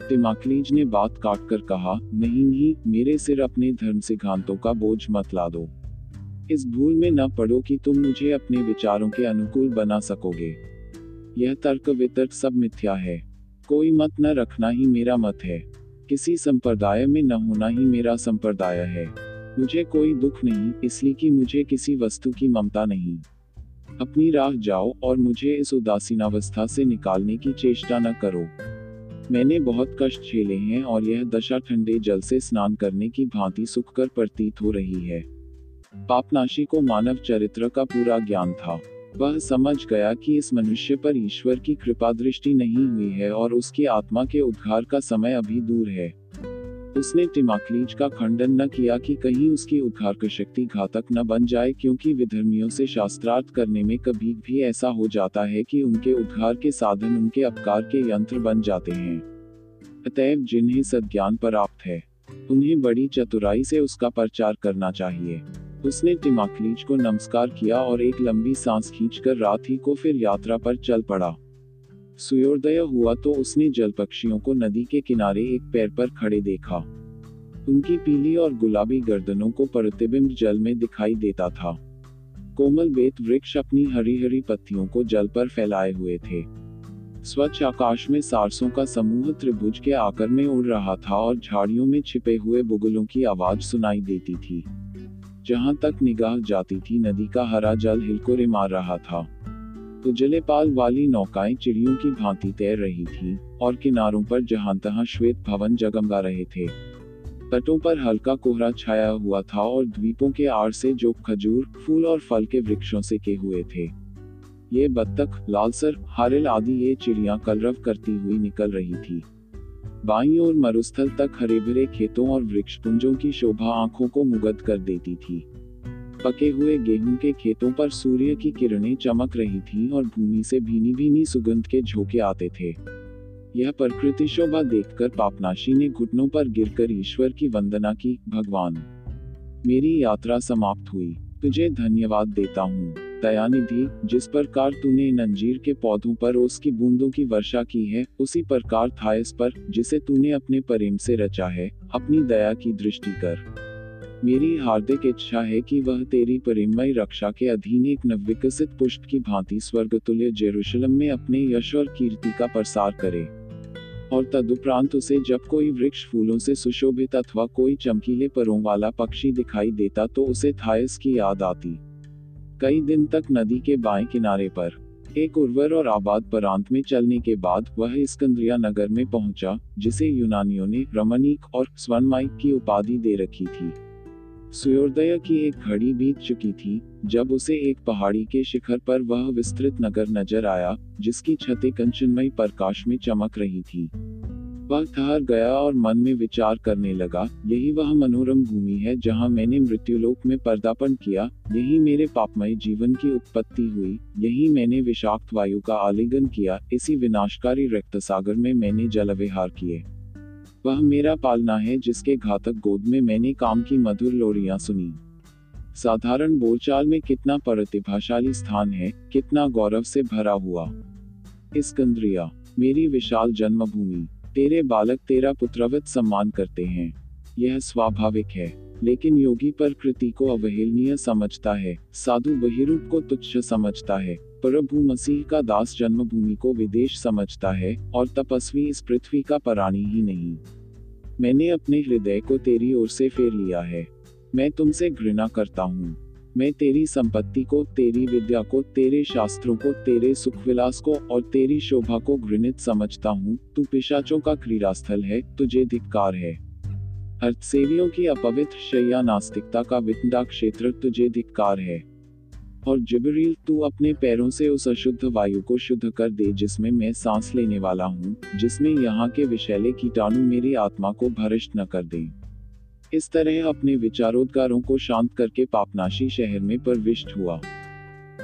तिमाक्लीज ने बात काट कर कहा, नहीं नहीं, मेरे सिर अपने धर्म सिद्धांतों का बोझ मत ला दो। इस भूल में न पड़ो कि तुम मुझे अपने विचारों के अनुकूल बना सकोगे। यह तर्क वितर्क सब मिथ्या है। कोई मत न रखना ही मेरा मत है, किसी संप्रदाय में न होना ही मेरा संप्रदाय है। मुझे कोई दुख नहीं, इसलिए कि मुझे किसी वस्तु की ममता नहीं। अपनी राह जाओ और मुझे इस उदासीनावस्था से निकालने की चेष्टा न करो। मैंने बहुत कष्ट झेले हैं और यह दशा ठंडे जल से स्नान करने की भांति सुखकर प्रतीत हो रही है। पापनाशी को मानव चरित्र का पूरा ज्ञान था। वह समझ गया कि इस मनुष्य पर ईश्वर की कृपा दृष्टि नहीं हुई है और उसकी आत्मा के उद्धार का समय अभी दूर है। उसने तिमाक्लीज का खंडन न किया कि कहीं उसकी उद्धार की शक्ति घातक न बन जाए, क्योंकि विधर्मियों से शास्त्रार्थ करने में कभी भी ऐसा हो जाता है कि उनके उद्धार के साधन उनके अपकार के यंत्र बन जाते हैं। अतएव जिन्हें सद्ज्ञान प्राप्त है उन्हें बड़ी चतुराई से उसका प्रचार करना चाहिए। उसने तिमाक्लीज को नमस्कार किया और एक लंबी सांस खींचकर रात ही को फिर यात्रा पर चल पड़ा। सूर्योदय हुआ तो उसने जल पक्षियों को नदी के किनारे एक पैर पर खड़े देखा। उनकी पीली और गुलाबी गर्दनों को प्रतिबिंब जल में दिखाई देता था। कोमल बेत वृक्ष अपनी हरी हरी पत्तियों को जल पर फैलाए हुए थे। स्वच्छ आकाश में सारसों का समूह त्रिभुज के आकार में उड़ रहा था और झाड़ियों में छिपे हुए बुगुलों की आवाज सुनाई देती थी। जहां तक निगाह जाती थी नदी का हरा जल हिलकोरे मार रहा था। उजले पाल वाली नौकाएं चिड़ियों की भांति तैर रही थीं और किनारों पर जहां तहां श्वेत भवन जगमगा रहे थे। तटों पर हल्का कोहरा छाया हुआ था और द्वीपों के आड़ से जो खजूर, फूल और फल के वृक्षों से के हुए थे, ये बत्तख, लालसर, हारिल आदि ये चिड़ियां कलरव करती हुई निकल रही थी। बाईं ओर मरुस्थल तक हरे भरे खेतों और वृक्षपुंजों की शोभा आंखों को मुग्ध कर देती थी। पके हुए गेहूं के खेतों पर सूर्य की किरणें चमक रही थीं और भूमि से भीनी भीनी सुगंध के झोंके आते थे। यह प्रकृति शोभा देखकर पापनाशी ने घुटनों पर गिरकर ईश्वर की वंदना की। भगवान, मेरी यात्रा समाप्त हुई, तुझे धन्यवाद देता हूँ दयानिधि, जिस प्रकार तूने इन अंजीर के पौधों पर ओस की बूंदों की वर्षा की है, उसी प्रकार थायस पर, जिसे तूने अपने प्रेम से रचा है, अपनी दया की दृष्टि कर। मेरी हार्दिक इच्छा है कि वह तेरी प्रेममय रक्षा के अधीन एक नवविकसित पुष्प की भांति स्वर्गतुल्य जेरूशलम में अपने यश और कीर्ति का प्रसार करे, और तदुपरांत उसे जब कोई वृक्ष फूलों से सुशोभित अथवा कोई चमकीले परों वाला पक्षी दिखाई देता तो उसे थायस की याद आती। कई दिन तक नदी के बाएं किनारे पर एक उर्वर और आबाद प्रांत में चलने के बाद वह इस्कंद्रिया नगर में पहुंचा, जिसे यूनानियों ने रमणीक और स्वर्णमय की उपाधि दे रखी थी। सूर्योदय की एक घड़ी बीत चुकी थी जब उसे एक पहाड़ी के शिखर पर वह विस्तृत नगर नजर आया जिसकी छतें कंचनमय प्रकाश में चमक रही थी। वह ठहर गया और मन में विचार करने लगा, यही वह मनोरम भूमि है जहां मैंने मृत्युलोक में पदार्पण किया, यही मेरे पापमय जीवन की उत्पत्ति हुई, यही मैंने विषाक्त वायु का आलिंगन किया, इसी विनाशकारी रक्त सागर में मैंने जलविहार किए। वह मेरा पालना है जिसके घातक गोद में मैंने काम की मधुर लोरियां सुनी। साधारण बोलचाल में कितना प्रतिभाशाली स्थान है, कितना गौरव से भरा हुआ। इस्कंद्रिया, मेरी विशाल जन्मभूमि, तेरे बालक तेरा पुत्रवत सम्मान करते हैं। यह स्वाभाविक है, लेकिन योगी प्रकृति को अवहेलनीय समझता है, साधु बहिरूप को तुच्छ समझता है, प्रभु मसीह का दास जन्मभूमि को विदेश समझता है, और तपस्वी इस पृथ्वी का प्राणी ही नहीं। मैंने अपने हृदय को तेरी ओर से फेर लिया है। मैं तुमसे घृणा करता हूँ। मैं तेरी संपत्ति को, तेरी विद्या को, तेरे शास्त्रों को, तेरे सुखविलास को और तेरी शोभा को घृणित समझता हूँ। तू पिशाचों का क्रीड़ास्थल है, तुझे धिक्कार है। अर्थसेवियों की अपवित्र शैया, नास्तिकता का वितंडा क्षेत्र, तुझे धिक्कार है। और जिब्रील, तू अपने पैरों से उस अशुद्ध वायु को शुद्ध कर दे जिसमें मैं सांस लेने वाला हूँ, जिसमें यहाँ के विषैले कीटाणु मेरी आत्मा को भ्रष्ट न कर दें। इस तरह अपने विचारोद्गारों को शांत करके पापनाशी शहर में प्रविष्ट हुआ।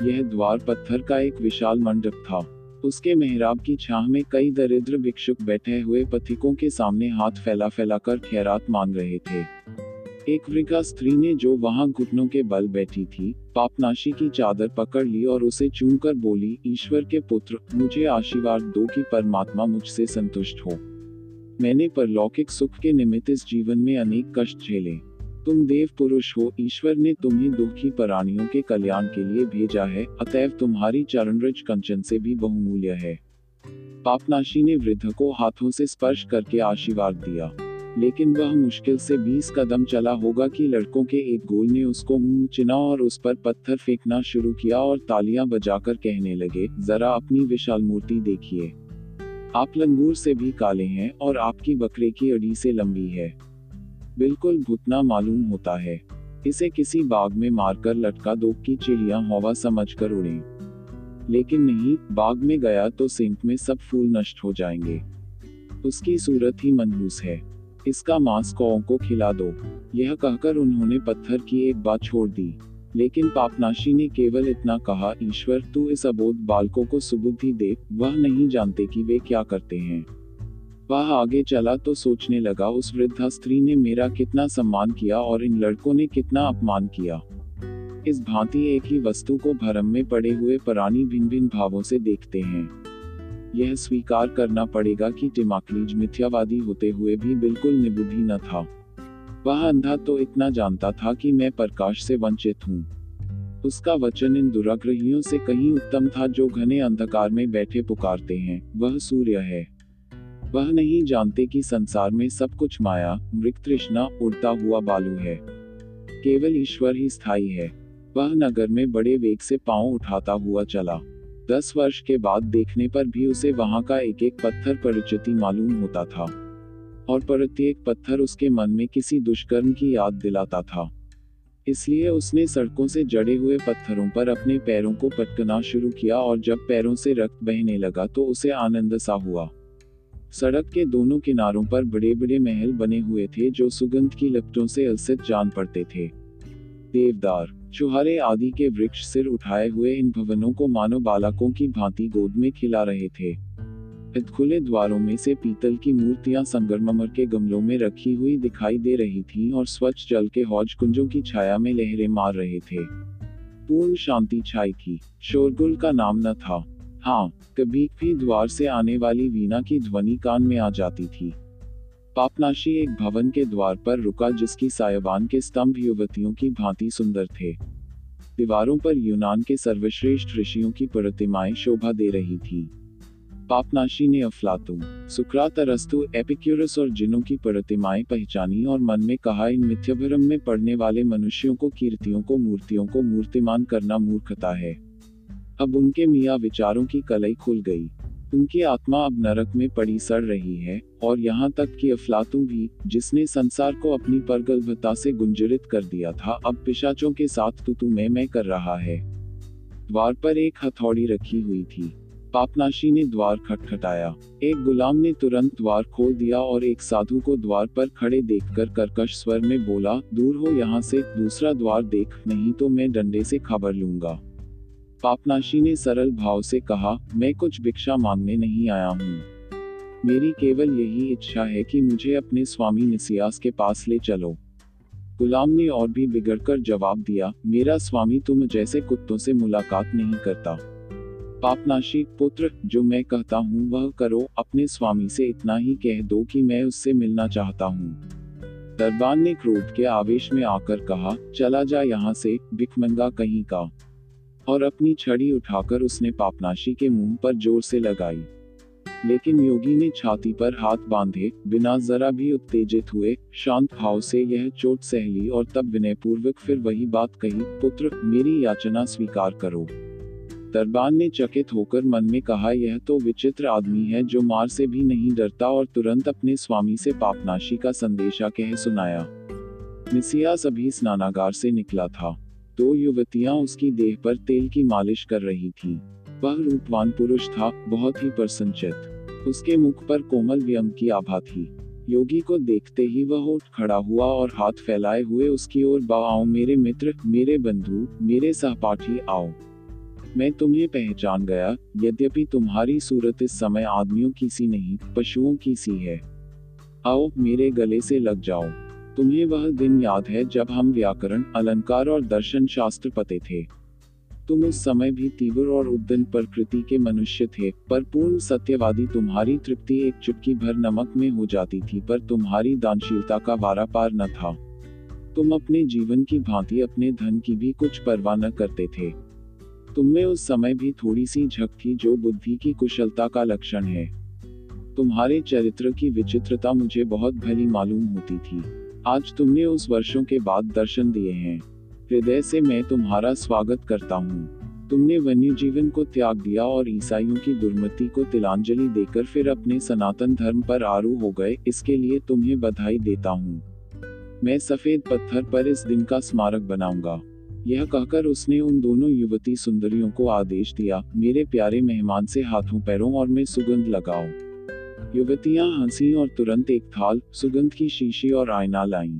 यह द्वार पत्थर का एक विशाल मंडप था। उसके मेहराब की छाह में कई दरिद्र भिक्षुक बैठे हुए पथिकों के सामने हाथ फैला फैला कर खैरात मांग रहे थे। एक वृद्धा स्त्री ने, जो वहां घुटनों के बल बैठी थी, पापनाशी की चादर पकड़ ली और उसे चूमकर बोली, ईश्वर के पुत्र, मुझे आशीर्वाद दो कि परमात्मा मुझसे संतुष्ट हो। मैंने परलौकिक सुख के निमित्त इस जीवन में अनेक कष्ट झेले। तुम देव पुरुष हो, ईश्वर ने तुम्हें दुखी प्राणियों के कल्याण के लिए भेजा है, अतएव तुम्हारी चरणरज कंचन से भी बहुमूल्य है। पापनाशी ने वृद्ध को हाथों से स्पर्श करके आशीर्वाद दिया, लेकिन वह मुश्किल से बीस कदम चला होगा कि लड़कों के एक गोल ने उसको मुंह चिना और उस पर पत्थर फेंकना शुरू किया और तालियां बजाकर कहने लगे, जरा अपनी विशाल मूर्ति देखिए, आप लंगूर से भी काले हैं और आपकी बकरे की अड़ी से लंबी है, बिल्कुल भुतना मालूम होता है। इसे किसी बाग में मारकर लटका दो कि चिड़ियां हवा समझकर उड़े, लेकिन नहीं, बाग में गया तो सिंक में सब फूल नष्ट हो जाएंगे। उसकी सूरत ही मनहूस है, इसका मांस कौओं को खिला दो। यह कहकर उन्होंने पत्थर की एक बात छोड़ दी, लेकिन पापनाशी ने केवल इतना कहा, ईश्वर तू इस अबोध बालकों को सुबुद्धि दे, वह नहीं जानते कि वे क्या करते हैं। वह आगे चला तो सोचने लगा, उस वृद्धा स्त्री ने मेरा कितना सम्मान किया और इन लड़कों ने कितना अपमान किया। इस भांति एक ही वस्तु को भ्रम में पड़े हुए प्राणी भिन्न भिन्न भावों से देखते हैं। यह स्वीकार करना पड़ेगा कि टिमाक्लीज मिथ्यावादी होते हुए भी बिल्कुल निबुद्धि न था। वह अंधा तो इतना जानता था कि मैं प्रकाश से वंचित हूँ। उसका वचन इन दुराग्रहियों से कहीं उत्तम था जो घने अंधकार में बैठे पुकारते हैं, वह सूर्य है। वह नहीं जानते कि संसार में सब कुछ माया, मृग तृष्णा, उड़ता हुआ बालू है। केवल ईश्वर ही स्थायी है। वह नगर में बड़े वेग से पांव उठाता हुआ चला। दस वर्ष के बाद देखने पर भी उसे वहां का एक एक पत्थर परिचित मालूम होता था, और प्रत्येक पत्थर उसके मन में किसी दुष्कर्म की याद दिलाता था। इसलिए उसने सड़कों से जड़े हुए पत्थरों पर अपने पैरों को पटकना शुरू किया, और जब पैरों से रक्त बहने लगा तो उसे आनंद सा हुआ। सड़क के दोनों किनारों पर बड़े बड़े महल बने हुए थे जो सुगंध की लपटों से अलसित जान पड़ते थे। देवदार, चुहारे आदि के वृक्ष सिर उठाए हुए इन भवनों को मानो बालकों की भांति गोद में खिला रहे थे। खुले द्वारों में से पीतल की मूर्तियां संगमरमर के गमलों में रखी हुई दिखाई दे रही थीं और स्वच्छ जल के हौज कुंजों की छाया में लहरें मार रहे थे। पूर्ण शांति छाई थी, शोरगुल का नाम न था। हाँ, कभी भी द्वार से आने वाली वीणा की ध्वनि कान में आ जाती थी। पापनाशी एक भवन के द्वार पर रुका जिसकी सायबान के स्तंभ युवतियों की भांति सुंदर थे। दीवारों पर यूनान के सर्वश्रेष्ठ ऋषियों की प्रतिमाएं शोभा दे रही थीं। पापनाशी ने अफलातून, सुकरात, अरस्तु, एपिक्यूरस और जिनों की प्रतिमाएं पहचानी और मन में कहा, इन मिथ्याभ्रम में पड़ने वाले मनुष्यों को, कीर्तियों को, मूर्तियों को मूर्तिमान करना मूर्खता है। अब उनके मियाँ विचारों की कलई खुल गई। उनकी आत्मा अब नरक में पड़ी सड़ रही है, और यहाँ तक कि अफलातून भी, जिसने संसार को अपनी परगल्भता से गुंजरित कर दिया था, अब पिशाचों के साथ तू तू मैं मैं कर रहा है। द्वार पर एक हथौड़ी रखी हुई थी। पापनाशी ने द्वार खटखटाया। एक गुलाम ने तुरंत द्वार खोल दिया और एक साधु को द्वार पर खड़े देखकर कर्कश स्वर में बोला, दूर हो यहाँ से, दूसरा द्वार देख, नहीं तो मैं डंडे से खबर लूंगा। पापनाशी ने सरल भाव से कहा, मैं कुछ भिक्षा मांगने नहीं आया हूँ। मेरी केवल यही इच्छा है कि मुझे अपने स्वामी निसियास के पास ले चलो। गुलाम ने और भी बिगड़कर जवाब दिया, मेरा स्वामी तुम जैसे कुत्तों से मुलाकात नहीं करता। पापनाशी, पुत्र, जो मैं कहता हूँ वह करो, अपने स्वामी से इतना ही कह दो कि मैं उससे मिलना चाहता हूँ। दरबान ने क्रोध के आवेश में आकर कहा, चला जा यहाँ से, भिखमंगा कहीं का। और अपनी छड़ी उठाकर उसने पापनाशी के मुंह पर जोर से लगाई, लेकिन योगी ने छाती पर हाथ बांधे बिना जरा भी उत्तेजित हुए शांत भाव से यह चोट सह ली और तब विनयपूर्वक फिर वही बात कही, पुत्र, मेरी याचना स्वीकार करो। दरबान ने चकित होकर मन में कहा, यह तो विचित्र आदमी है जो मार से भी नहीं डरता, और तुरंत अपने स्वामी से पापनाशी का संदेशा कह सुनाया। निसियास अभी स्नानागार से निकला था। दो युवतियां उसकी देह पर तेल की मालिश कर रही थीं। वह रूपवान पुरुष था, बहुत ही प्रसन्नचित। उसके मुख पर कोमल व्यंग की आभा थी। योगी को देखते ही वह उठ खड़ा हुआ और हाथ फैलाए हुए उसकी ओर बहाओ, मेरे मित्र, मेरे बंधु, मेरे सहपाठी, आओ, मैं तुम्हें पहचान गया, यद्यपि तुम्हारी सूरत इस समय आदमियों की सी नहीं, पशुओं की सी है। आओ, मेरे गले से लग जाओ। तुम्हें वह दिन याद है जब हम व्याकरण, अलंकार और दर्शन शास्त्र पते थे। तुम उस समय भी तीव्र और उद्दंड प्रकृति के मनुष्य थे, पर पूर्ण सत्यवादी। तुम्हारी तृप्ति एक चुटकी भर नमक में हो जाती थी, पर तुम्हारी दानशीलता का वारा पार न था। तुम अपने जीवन की भांति अपने धन की भी कुछ परवाह न करते थे। तुममें उस समय भी थोड़ी सी झक थी, जो बुद्धि की कुशलता का लक्षण है। तुम्हारे चरित्र की विचित्रता मुझे बहुत भली मालूम होती थी। आज तुमने उस वर्षों के बाद दर्शन दिए हैं। हृदय से मैं तुम्हारा स्वागत करता हूँ। तुमने वन्य जीवन को त्याग दिया और ईसाइयों की दुर्मति को तिलांजलि देकर फिर अपने सनातन धर्म पर आरूढ़ हो गए, इसके लिए तुम्हें बधाई देता हूँ। मैं सफेद पत्थर पर इस दिन का स्मारक बनाऊंगा। यह कहकर उसने उन दोनों युवती सुंदरियों को आदेश दिया, मेरे प्यारे मेहमान से हाथों पैरों और में सुगंध लगाओ। युवतियां हंसी और तुरंत एक थाल सुगंध की शीशी और आईना लाईं,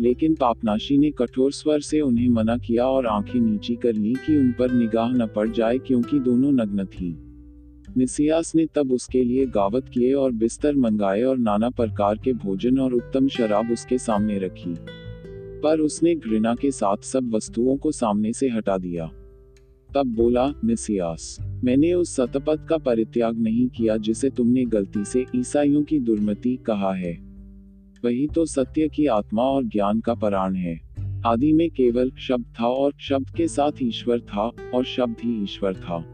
लेकिन पापनाशी ने कठोर स्वर से उन्हें मना किया और आंखें नीची कर ली कि उन पर निगाह न पड़ जाए, क्योंकि दोनों नग्न थीं। निसियास ने तब उसके लिए गावत किए और बिस्तर मंगाए और नाना प्रकार के भोजन और उत्तम शराब उसके सामने रखी, पर उसने घृणा के साथ सब वस्तुओं को सामने से हटा दिया। तब बोला, निसियास, मैंने उस सतपथ का परित्याग नहीं किया जिसे तुमने गलती से ईसाइयों की दुर्मति कहा है। वही तो सत्य की आत्मा और ज्ञान का प्राण है। आदि में केवल शब्द था और शब्द के साथ ईश्वर था और शब्द ही ईश्वर था।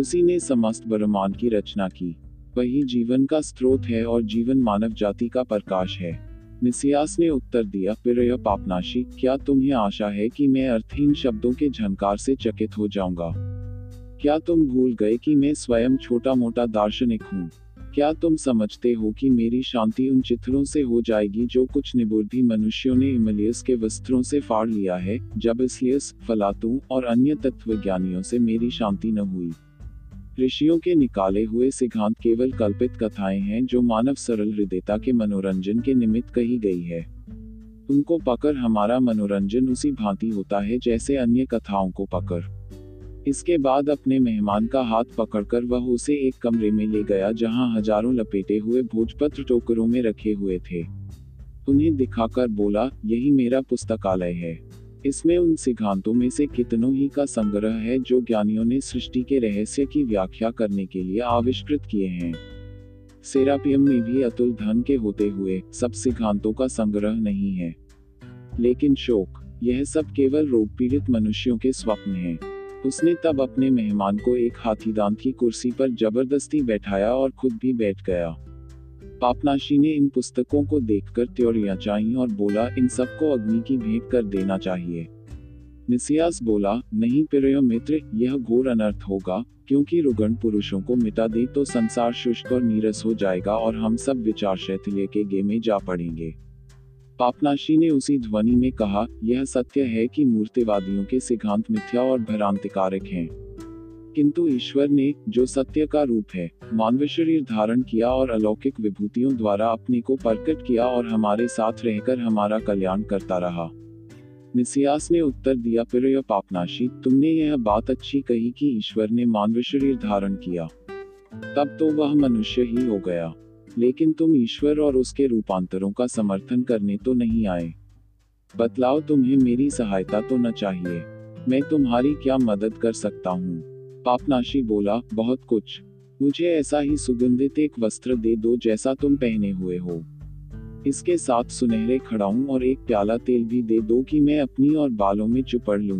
उसी ने समस्त ब्रह्मांड की रचना की। वही जीवन का स्रोत है और जीवन मानव जाति का प्रकाश है। निसियास ने उत्तर दिया, प्रिय पापनाशी, क्या तुम्हें आशा है कि मैं अर्थहीन शब्दों के झंकार से चकित हो जाऊंगा? क्या तुम भूल गए कि मैं स्वयं छोटा मोटा दार्शनिक हूँ? क्या तुम समझते हो कि मेरी शांति उन चित्रों से हो जाएगी जो कुछ निबुद्धि मनुष्यों ने इमलियस के वस्त्रों से फाड़ लिया है, जब इसलियस, फलातू और अन्य तत्वज्ञानियों से मेरी शांति न हुई? ऋषियों के निकाले हुए सिद्धांत केवल कल्पित कथाएं हैं जो मानव सरल हृदयता के मनोरंजन के निमित्त कही गई है। उनको पकड़ हमारा मनोरंजन उसी भांति होता है जैसे अन्य कथाओं को पकड़। इसके बाद अपने मेहमान का हाथ पकड़कर वह उसे एक कमरे में ले गया जहां हजारों लपेटे हुए भोजपत्र टोकरों में रखे हुए थे। उन्हें दिखाकर बोला, यही मेरा पुस्तकालय है। इसमें उन सिद्धांतों में से कितनों ही का संग्रह है जो ज्ञानियों ने सृष्टि के रहस्य की व्याख्या करने के लिए आविष्कृत किए हैं। सेरापियम में भी अतुल धन के होते हुए सब सिद्धांतों का संग्रह नहीं है, लेकिन शोक, यह सब केवल रोग पीड़ित मनुष्यों के स्वप्न हैं। उसने तब अपने मेहमान को एक हाथीदांत की कुर्सी पर जबरदस्ती बैठाया और खुद भी बैठ गया। पापनाशी ने इन पुस्तकों को देखकर त्योरियां चाहीं और बोला, इन सबको अग्नि की भेंट कर देना चाहिए। निसियास बोला, नहीं प्रिय मित्र, यह घोर अनर्थ होगा, क्योंकि रुग्ण पुरुषों को मिटा दे तो संसार शुष्क और नीरस हो जाएगा और हम सब विचार शैथिल्य के गे में जा पड़ेंगे। पापनाशी ने उसी ध्वनि में कहा, यह सत्य है कि मूर्तिवादियों के सिद्धांत मिथ्या और भ्रांतिकारक हैं, किंतु ईश्वर ने, जो सत्य का रूप है, मानव शरीर धारण किया और अलौकिक विभूतियों द्वारा अपने को प्रकट किया और हमारे साथ रहकर हमारा कल्याण करता रहा। निसियास ने उत्तर दिया, प्रिय पापनाशी, तुमने यह बात अच्छी कही कि ईश्वर ने मानव शरीर धारण किया, तब तो वह मनुष्य ही हो गया, लेकिन तुम ईश्वर और उसके रूपांतरों का समर्थन करने तो नहीं आए। बतलाओ, तुम्हें मेरी सहायता तो न चाहिए? मैं तुम्हारी क्या मदद कर सकता हूँ? पापनाशी बोला, बहुत कुछ। मुझे ऐसा ही सुगंधित एक वस्त्र दे दो जैसा तुम पहने हुए हो, इसके साथ सुनहरे खड़ाऊं और एक प्याला तेल भी दे दो कि मैं अपनी और बालों में चुपड़ लूं।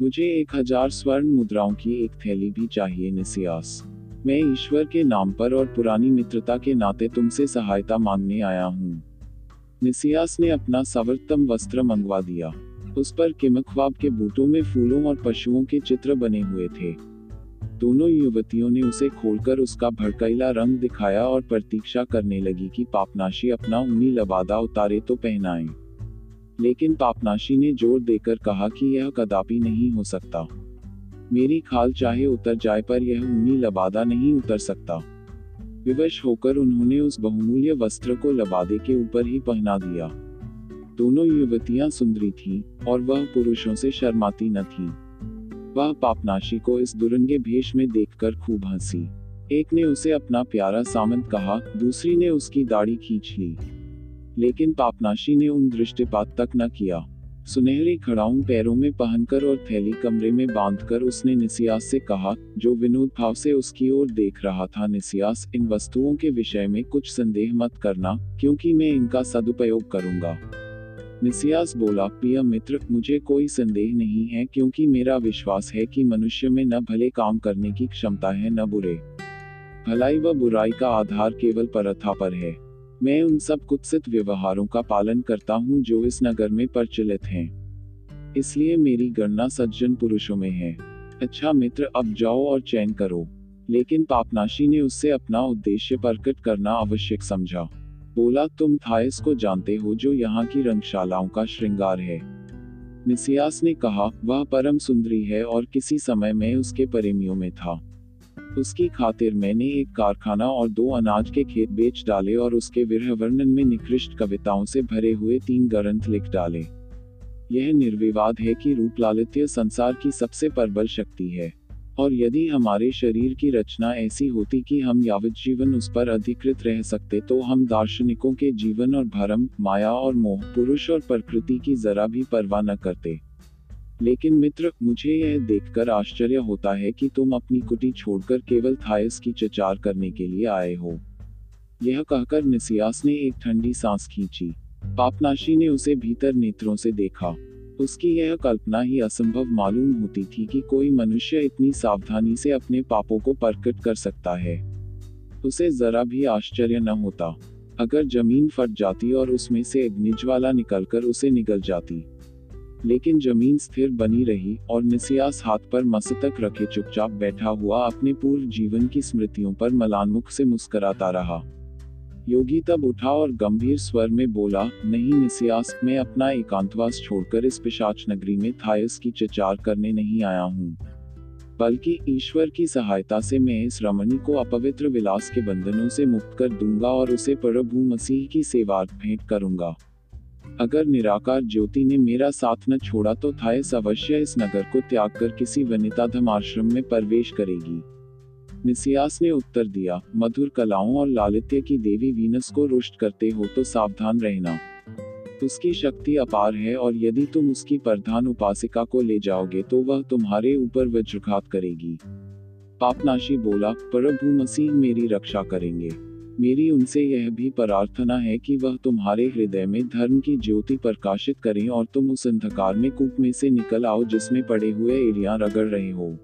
मुझे एक हजार स्वर्ण मुद्राओं की एक थैली भी चाहिए। निसियास, मैं ईश्वर के नाम पर और पुरानी मित्रता के नाते तुमसे सहायता मांगने आया हूँ। निसियास ने अपना सर्वोत्तम वस्त्र मंगवा दिया। उस पर किमख्वाब के बूटों में फूलों और पशुओं के चित्र बने हुए थे। दोनों युवतियों ने उसे खोलकर उसका भड़कैला रंग दिखाया और प्रतीक्षा करने लगी कि पापनाशी अपना ऊनी लबादा उतारे तो पहनाए, लेकिन पापनाशी ने जोर देकर कहा कि यह कदापि नहीं हो सकता। मेरी खाल चाहे उतर जाए पर यह ऊनी लबादा नहीं उतर सकता। विवश होकर उन्होंने उस बहुमूल्य वस्त्र को लबादे के ऊपर ही पहना दिया। दोनों युवतियां सुंदरी थीं और वह पुरुषों से शर्माती न थीं। वह पापनाशी को इस दुरंगे भेष में देखकर खूब हंसी। एक ने उसे अपना प्यारा सामंत कहा, दूसरी ने उसकी दाढ़ी खींच ली, लेकिन पापनाशी ने उन दृष्टिपात तक न किया। सुनहरे खड़ाऊं पैरों में पहनकर और थैली कमरे में बांधकर उसने निसियास से कहा, जो विनोद भाव से उसकी ओर देख रहा था, निसियास, इन वस्तुओं के विषय में कुछ संदेह मत करना, क्योंकि मैं इनका सदुपयोग करूंगा। निसियास बोला, प्रिय मित्र, मुझे कोई संदेह नहीं है, क्योंकि मेरा विश्वास है कि मनुष्य में न भले काम करने की क्षमता है न बुरे। भलाई व बुराई का आधार केवल परथा पर है। मैं उन सब कुत्सित व्यवहारों का पालन करता हूँ जो इस नगर में प्रचलित हैं, इसलिए मेरी गणना सज्जन पुरुषों में है। अच्छा मित्र, अब जाओ और चैन करो। लेकिन पापनाशी ने उससे अपना उद्देश्य प्रकट करना आवश्यक समझा। बोला, तुम थायस को जानते हो, जो यहाँ की रंगशालाओं का श्रृंगार है? निसियास ने कहा, वह परम सुंदरी है और किसी समय मैं उसके प्रेमियों में था। उसकी खातिर मैंने एक कारखाना और दो अनाज के खेत बेच डाले और उसके विरह वर्णन में निकृष्ट कविताओं से भरे हुए तीन ग्रंथ लिख डाले। यह निर्विवाद है कि रूप लालित्य संसार की सबसे प्रबल शक्ति है, और यदि हमारे शरीर की रचना ऐसी होती कि हम यावत जीवन उस पर अधिकृत रह सकते, तो हम दार्शनिकों के जीवन और भ्रम, माया और मोह, पुरुष और प्रकृति की जरा भी परवाह न करते। लेकिन मित्र, मुझे यह देखकर आश्चर्य होता है कि तुम अपनी कुटी छोड़कर केवल थायस की चर्चा करने के लिए आए हो। यह कहकर निसियास ने एक ठंडी सांस खींची। पापनाशी ने उसे भीतर नेत्रों से देखा। उसकी यह कल्पना ही असंभव मालूम होती थी कि कोई मनुष्य इतनी सावधानी से अपने पापों को प्रकट कर सकता है। उसे जरा भी आश्चर्य न होता अगर जमीन फट जाती और उसमें से अग्निज्वाला निकलकर उसे निगल जाती, लेकिन जमीन स्थिर बनी रही और निसियास हाथ पर मस्तक रखे चुपचाप बैठा हुआ अपने पूर्व जीवन की स्मृतियों पर मलानमुख से मुस्कुराता रहा। योगी तब उठा और गंभीर स्वर में बोला, नहीं निसियास, मैं अपना एकांतवास छोड़कर इस पिशाच नगरी में थायस की चर्चा करने नहीं आया हूँ, बल्कि ईश्वर की सहायता से मैं इस रमणी को अपवित्र विलास के बंधनों से मुक्त कर दूंगा और उसे प्रभु मसीह की सेवार्थ भेंट करूंगा। अगर निराकार ज्योति ने मेरा साथ न छोड़ा तो थायस अवश्य इस नगर को त्याग कर किसी वनिताधम आश्रम में प्रवेश करेगी। निसियास ने उत्तर दिया, मधुर कलाओं और लालित्य की देवी वीनस को रुष्ट करते हो तो सावधान रहना। उसकी शक्ति अपार है और यदि तुम उसकी प्रधान उपासिका को ले जाओगे तो वह तुम्हारे ऊपर वज्रघात करेगी। पापनाशी बोला, प्रभु मसीह मेरी रक्षा करेंगे। मेरी उनसे यह भी प्रार्थना है कि वह तुम्हारे हृदय में धर्म की ज्योति प्रकाशित करें और तुम उस अंधकार में कूप में से निकल आओ जिसमें पड़े हुए एड़ियां रगड़ रहे हो।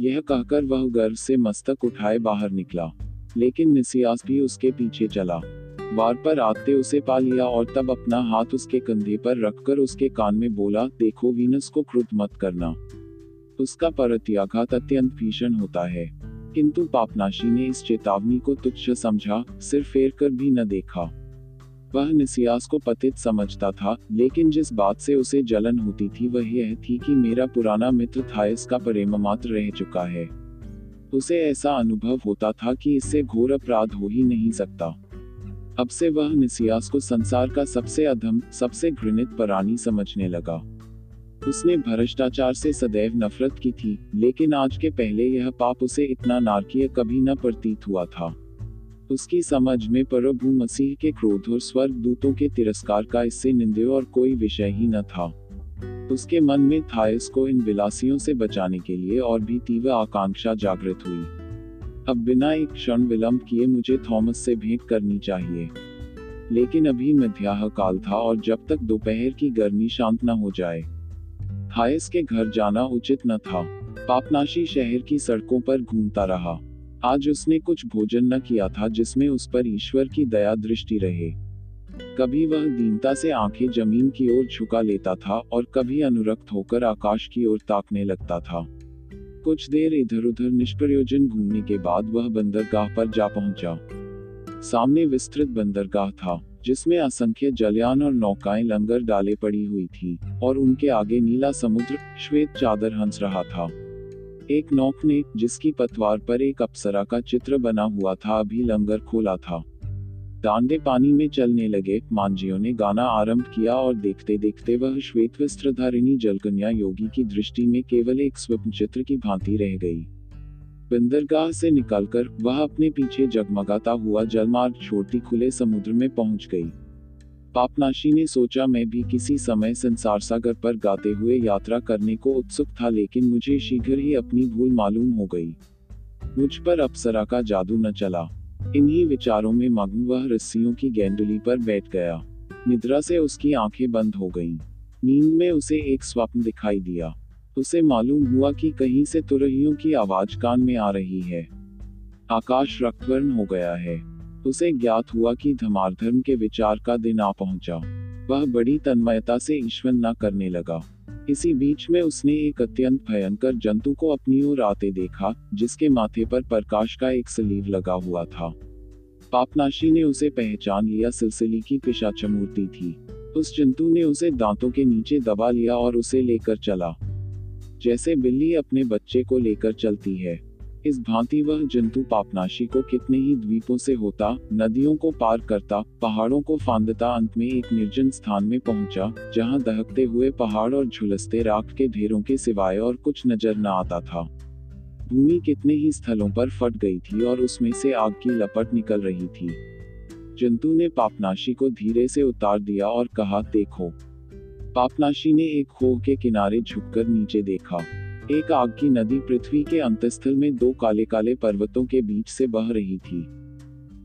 यह कहकर वह गर्व से मस्तक उठाए बाहर निकला, लेकिन निसियास भी उसके पीछे चला। वार पर आते उसे पा लिया और तब अपना हाथ उसके कंधे पर रखकर उसके कान में बोला, देखो वीनस को क्रुद्ध मत करना, उसका प्रत्याघात अत्यंत भीषण होता है। किंतु पापनाशी ने इस चेतावनी को तुच्छ समझा, सिर फेर कर भी न देखा। वह निसियास को पतित समझता था, लेकिन जिस बात से उसे जलन होती थी वह यह थी कि मेरा पुराना मित्र थायस का प्रेम मात्र रह चुका है। उसे ऐसा अनुभव होता था कि इससे घोर अपराध हो ही नहीं सकता। अब से वह निसियास को संसार का सबसे अधम, सबसे घृणित प्राणी समझने लगा। उसने भ्रष्टाचार से सदैव नफरत की थी, लेकिन आज के पहले यह पाप उसे इतना नारकीय कभी न प्रतीत हुआ था। उसकी समझ में प्रभु मसीह के क्रोध और स्वर्ग दूतों के तिरस्कार का इससे निंदे और कोई विषय ही न था। उसके मन में थायस को इन विलासियों से बचाने के लिए और भी तीव्र आकांक्षा जागृत हुई। अब बिना एक क्षण विलंब किए मुझे थॉमस से भेंट करनी चाहिए, लेकिन अभी मध्याह्न काल था और जब तक दोपहर की गर्मी शांत न हो जाए थायस के घर जाना उचित न था। पापनाशी शहर की सड़कों पर घूमता रहा। आज उसने कुछ भोजन न किया था जिसमें उस पर ईश्वर की दया दृष्टि रहे। कभी वह दीनता से आंखें जमीन की ओर झुका लेता था और कभी अनुरक्त होकर आकाश की ओर ताकने लगता था। कुछ देर इधर उधर निष्प्रयोजन घूमने के बाद वह बंदरगाह पर जा पहुंचा। सामने विस्तृत बंदरगाह था जिसमें असंख्य जलयान और नौकाएं लंगर डाले पड़ी हुई थी और उनके आगे नीला समुद्र श्वेत चादर हंस रहा था। एक नौक ने, जिसकी पतवार पर एक अप्सरा का चित्र बना हुआ था, अभी लंगर खोला था। डांडे पानी में चलने लगे। मांझियों ने गाना आरंभ किया और देखते देखते वह श्वेत वस्त्रधारिणी जलकन्या योगी की दृष्टि में केवल एक स्वप्न चित्र की भांति रह गई। बंदरगाह से निकलकर वह अपने पीछे जगमगाता हुआ जलमार्ग छोड़ती खुले समुद्र में पहुंच गई। पापनाशी ने सोचा, मैं भी किसी समय संसार सागर पर गाते हुए यात्रा करने को उत्सुक था, लेकिन मुझे शीघ्र ही अपनी भूल मालूम हो गई। मुझ पर अप्सरा का जादू न चला। इन्हीं विचारों में मग्न वह रस्सियों की गेंडली पर बैठ गया। निद्रा से उसकी आंखें बंद हो गईं। नींद में उसे एक स्वप्न दिखाई दिया। उसे मालूम हुआ कि कहीं से तुरहियों की आवाज कान में आ रही है। आकाश रक्तवर्ण हो गया है। उसे ज्ञात हुआ कि धर्माधर्म के विचार का दिन आ पहुंचा। वह बड़ी तन्मयता से ईश्वर न करने लगा। इसी बीच में उसने एक अत्यंत भयंकर जंतु को अपनी ओर आते देखा, जिसके माथे पर प्रकाश का एक सलीव लगा हुआ था। पापनाशी ने उसे पहचान लिया। सिलसिली की पिशाच मूर्ति थी। उस जंतु ने उसे दांतों के नीचे दबा लिया और उसे लेकर चला, जैसे बिल्ली अपने बच्चे को लेकर चलती है। इस भांति वह जंतु पापनाशी को कितने ही द्वीपों से होता, नदियों को पार करता, पहाड़ों को फांदता, अंत में एक निर्जन स्थान में पहुंचा, जहां दहकते हुए पहाड़ और झुलसते राख के ढेरों के सिवाय और कुछ नजर न आता था। भूमि कितने ही स्थलों पर फट गई थी और उसमें से आग की लपट निकल रही थी। जंतु ने पापनाशी को धीरे से उतार दिया और कहा, देखो। पापनाशी ने एक खोह के किनारे झुककर नीचे देखा। एक आग की नदी पृथ्वी के अंतस्थल में दो काले काले पर्वतों के बीच से बह रही थी।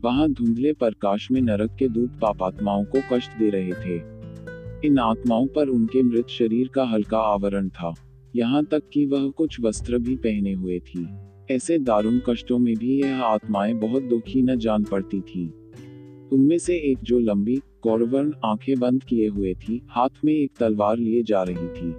वहां धुंधले प्रकाश में नरक के दूत पापात्माओं को कष्ट दे रहे थे। इन आत्माओं पर उनके मृत शरीर का हल्का आवरण था, यहाँ तक कि वह कुछ वस्त्र भी पहने हुए थी। ऐसे दारुण कष्टों में भी यह आत्माएं बहुत दुखी न जान पड़ती थी। उनमें से एक, जो लंबी कौरवर्ण आंखें बंद किए हुए थी, हाथ में एक तलवार लिए जा रही थी।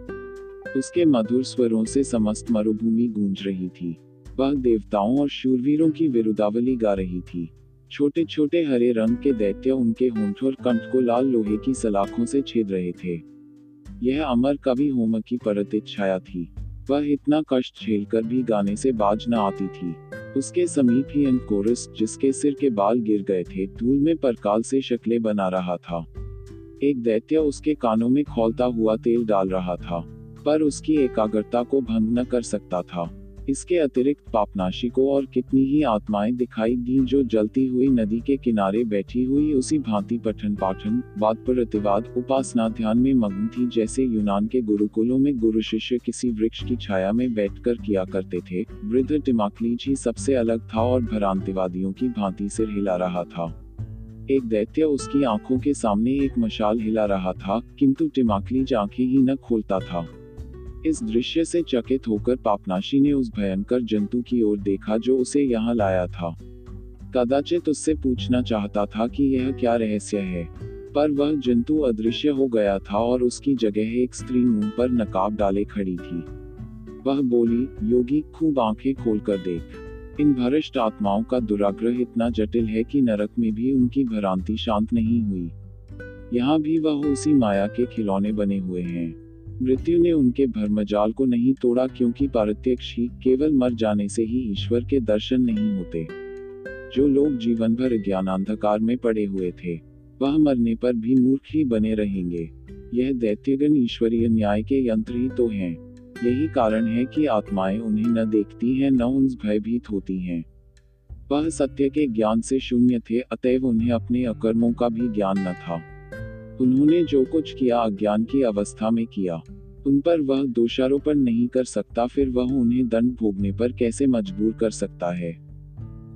उसके मधुर स्वरों से समस्त मरुभूमि गूंज रही थी। वह देवताओं और शूरवीरों की विरुदावली गा रही थी। छोटे छोटे हरे रंग के दैत्य उनके होंठ और कंठ को लाल लोहे की सलाखों से छेद रहे थे। यह अमर कवि होम की प्रतिच्छाया थी। वह इतना कष्ट झेलकर भी गाने से बाज न आती थी। उसके समीप ही एनकोरस, जिसके सिर के बाल गिर गए थे, धूल में परकाल से शक्लें बना रहा था। एक दैत्य उसके कानों में खौलता हुआ तेल डाल रहा था, पर उसकी एकाग्रता को भंग न कर सकता था। इसके अतिरिक्त पापनाशी को और कितनी ही आत्माएं दिखाई दी, जो जलती हुई नदी के किनारे बैठी हुई उसी भांति पठन पाठन, वाद प्रतिवाद, उपासना, ध्यान में मग्न थी, जैसे यूनान के गुरुकुलों में गुरु शिष्य किसी वृक्ष की छाया में बैठकर किया करते थे। वृद्ध टिमाक्लीज ही सबसे अलग था और भ्रांतिवादियों की भांति सिर हिला रहा था। एक दैत्य उसकी आंखों के सामने एक मशाल हिला रहा था, किंतु टिमाक्लीज आंखें ही न खोलता था। इस दृश्य से चकित होकर पापनाशी ने उस भयंकर जंतु की ओर देखा जो उसे यहाँ लाया था। कदाचित उससे पूछना चाहता था कि यह क्या रहस्य है, पर वह जंतु अदृश्य हो गया था और उसकी जगह एक स्त्री मुंह पर नकाब डाले खड़ी थी। वह बोली, योगी खूब आंखें खोल कर देख। इन भ्रष्ट आत्माओं का दुराग्रह इतना जटिल है कि नरक में भी उनकी भ्रांति शांत नहीं हुई। यहाँ भी वह उसी माया के खिलौने बने हुए हैं। मृत्यु ने उनके भर्मजाल को नहीं तोड़ा, क्योंकि पारत्यक्ष ही केवल मर जाने से ही ईश्वर के दर्शन नहीं होते। जो लोग जीवन भर ज्ञानांधकार में पड़े हुए थे वह मरने पर भी मूर्ख ही बने रहेंगे। यह दैत्यगण ईश्वरीय न्याय के यंत्र ही तो हैं। यही कारण है कि आत्माएं उन्हें न देखती हैं न उनसे भयभीत होती हैं। वह सत्य के ज्ञान से शून्य थे, अतएव उन्हें अपने अकर्मों का भी ज्ञान न था। उन्होंने जो कुछ किया अज्ञान की अवस्था में किया। उन पर वह दोषारोपण नहीं कर सकता, फिर वह उन्हें दंड भोगने पर कैसे मजबूर कर सकता है।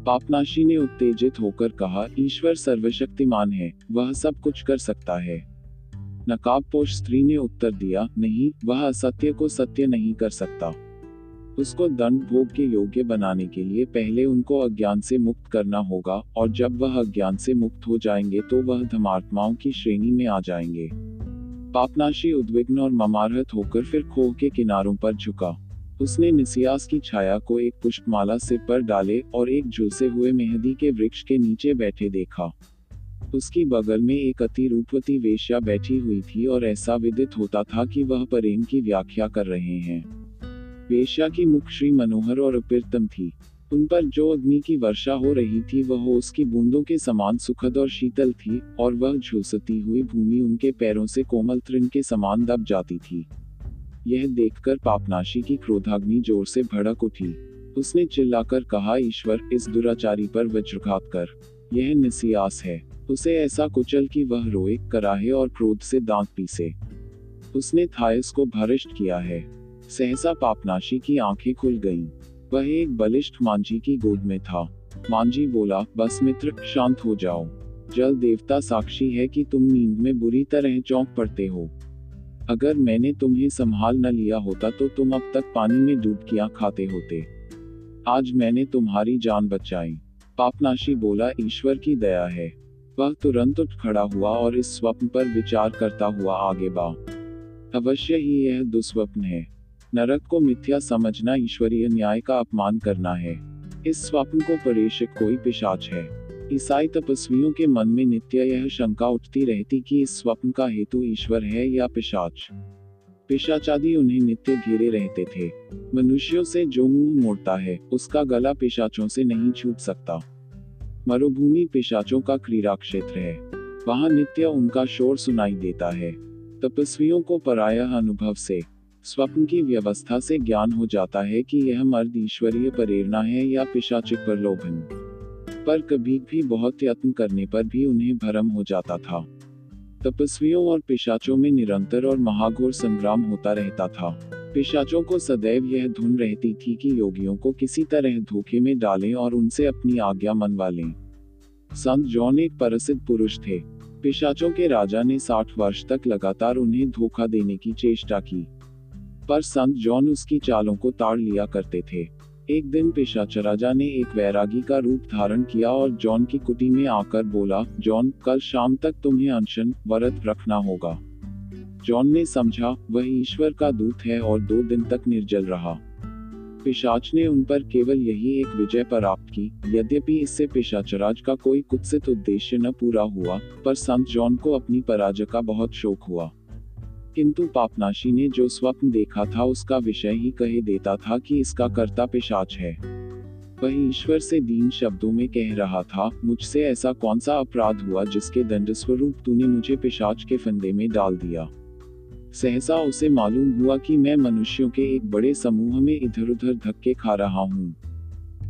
पापनाशी ने उत्तेजित होकर कहा, ईश्वर सर्वशक्तिमान है, वह सब कुछ कर सकता है। नकाबपोश स्त्री ने उत्तर दिया, नहीं, वह असत्य को सत्य नहीं कर सकता। उसको दंड भोग के योग्य बनाने के लिए पहले उनको अज्ञान से मुक्त करना होगा, और जब वह अज्ञान से मुक्त हो जाएंगे तो वह धर्मात्माओं की श्रेणी में आ जाएंगे। पापनाशी उद्विग्न और ममारहत होकर फिर खोह के किनारों पर झुका। उसने निसियास की छाया को एक पुष्पमाला सिर पर डाले और एक झुलसे हुए मेहंदी के वृक्ष के नीचे बैठे देखा। उसकी बगल में एक अति रूपवती वेश्या बैठी हुई थी और ऐसा विदित होता था कि वह प्रेम की व्याख्या कर रहे हैं। वेश्या की मुखश्री मनोहर और अपीतम थी। उन पर जो अग्नि की वर्षा हो रही थी वह उसकी बूंदों के समान सुखद और शीतल थी, और वह झुलसती हुई भूमि उनके पैरों से कोमल तृण के समान दब जाती थी। यह देखकर पापनाशी की क्रोधाग्नि जोर से भड़क उठी। उसने चिल्लाकर कहा, ईश्वर, इस दुराचारी पर वज्रघात कर। यह निसियास है। उसे ऐसा कुचल कि वह रोए, कराहे और क्रोध से दांत पीसे। उसने थायस को भ्रष्ट किया है। सहसा पापनाशी की आंखें खुल गईं। वह एक बलिष्ठ मांझी की गोद में था। मांझी बोला, बस मित्र, शांत हो जाओ। जल देवता साक्षी है कि तुम नींद में बुरी तरह चौंक पड़ते हो। अगर मैंने तुम्हें संभाल न लिया होता तो तुम अब तक पानी में डुबकियां खाते होते। आज मैंने तुम्हारी जान बचाई। पापनाशी बोला, ईश्वर की दया है। वह तुरंत उठ खड़ा हुआ और इस स्वप्न पर विचार करता हुआ आगे बढ़ा। अवश्य ही यह दुस्वप्न है। नरक को मिथ्या समझना ईश्वरीय न्याय का अपमान करना है। इस स्वप्न को परेशक कोई पिशाच है। ईसाई तपस्वियों के मन में नित्य यह शंका उठती रहती कि इस स्वप्न का हेतु ईश्वर है या पिशाच। पिशाचादि उन्हें नित्य घेरे रहते थे। मनुष्यों से जो मुंह मोड़ता है उसका गला पिशाचों से नहीं छूट सकता। मरुभूमि पिशाचों का क्रीड़ा क्षेत्र है। वहां नित्य उनका शोर सुनाई देता है। तपस्वियों को परायह अनुभव से, स्वप्न की व्यवस्था से ज्ञान हो जाता है कि यह मर्द ईश्वरीय प्रेरणा है या पिशाचिक प्रलोभन। पर कभी भी बहुत यत्न करने पर भी उन्हें भ्रम हो जाता था। तपस्वियों और पिशाचों में निरंतर और महाघोर संग्राम होता रहता था। पिशाचों को सदैव यह धुन रहती थी कि योगियों को किसी तरह धोखे में डालें और उनसे अपनी आज्ञा मनवा लें। संत जॉन एक प्रसिद्ध पुरुष थे। पिशाचों के राजा ने साठ वर्ष तक लगातार उन्हें धोखा देने की चेष्टा की, पर संत जॉन उसकी चालों को ताड़ लिया करते थे। एक दिन पिशाच राजा ने एक वैरागी का रूप धारण किया और जॉन की कुटी में आकर बोला, जॉन, कल शाम तक तुम्हें अनशन व्रत रखना होगा। जॉन ने समझा वह ईश्वर का दूत है और दो दिन तक निर्जल रहा। पिशाच ने उन पर केवल यही एक विजय प्राप्त की। यद्यपि इससे पिशाचराज का कोई कुत्सित उद्देश्य न पूरा हुआ, पर संत जॉन को अपनी पराजय का बहुत शोक हुआ। किंतु पापनाशी ने जो स्वप्न देखा था उसका विषय ही कह देता था कि इसका कर्ता पिशाच है। वह ईश्वर से दीन शब्दों में कह रहा था, मुझसे ऐसा कौन सा अपराध हुआ जिसके दंडस्वरूप तूने मुझे पिशाच के फंदे में डाल दिया। सहसा उसे मालूम हुआ कि मैं मनुष्यों के एक बड़े समूह में इधर उधर धक्के खा रहा हूँ।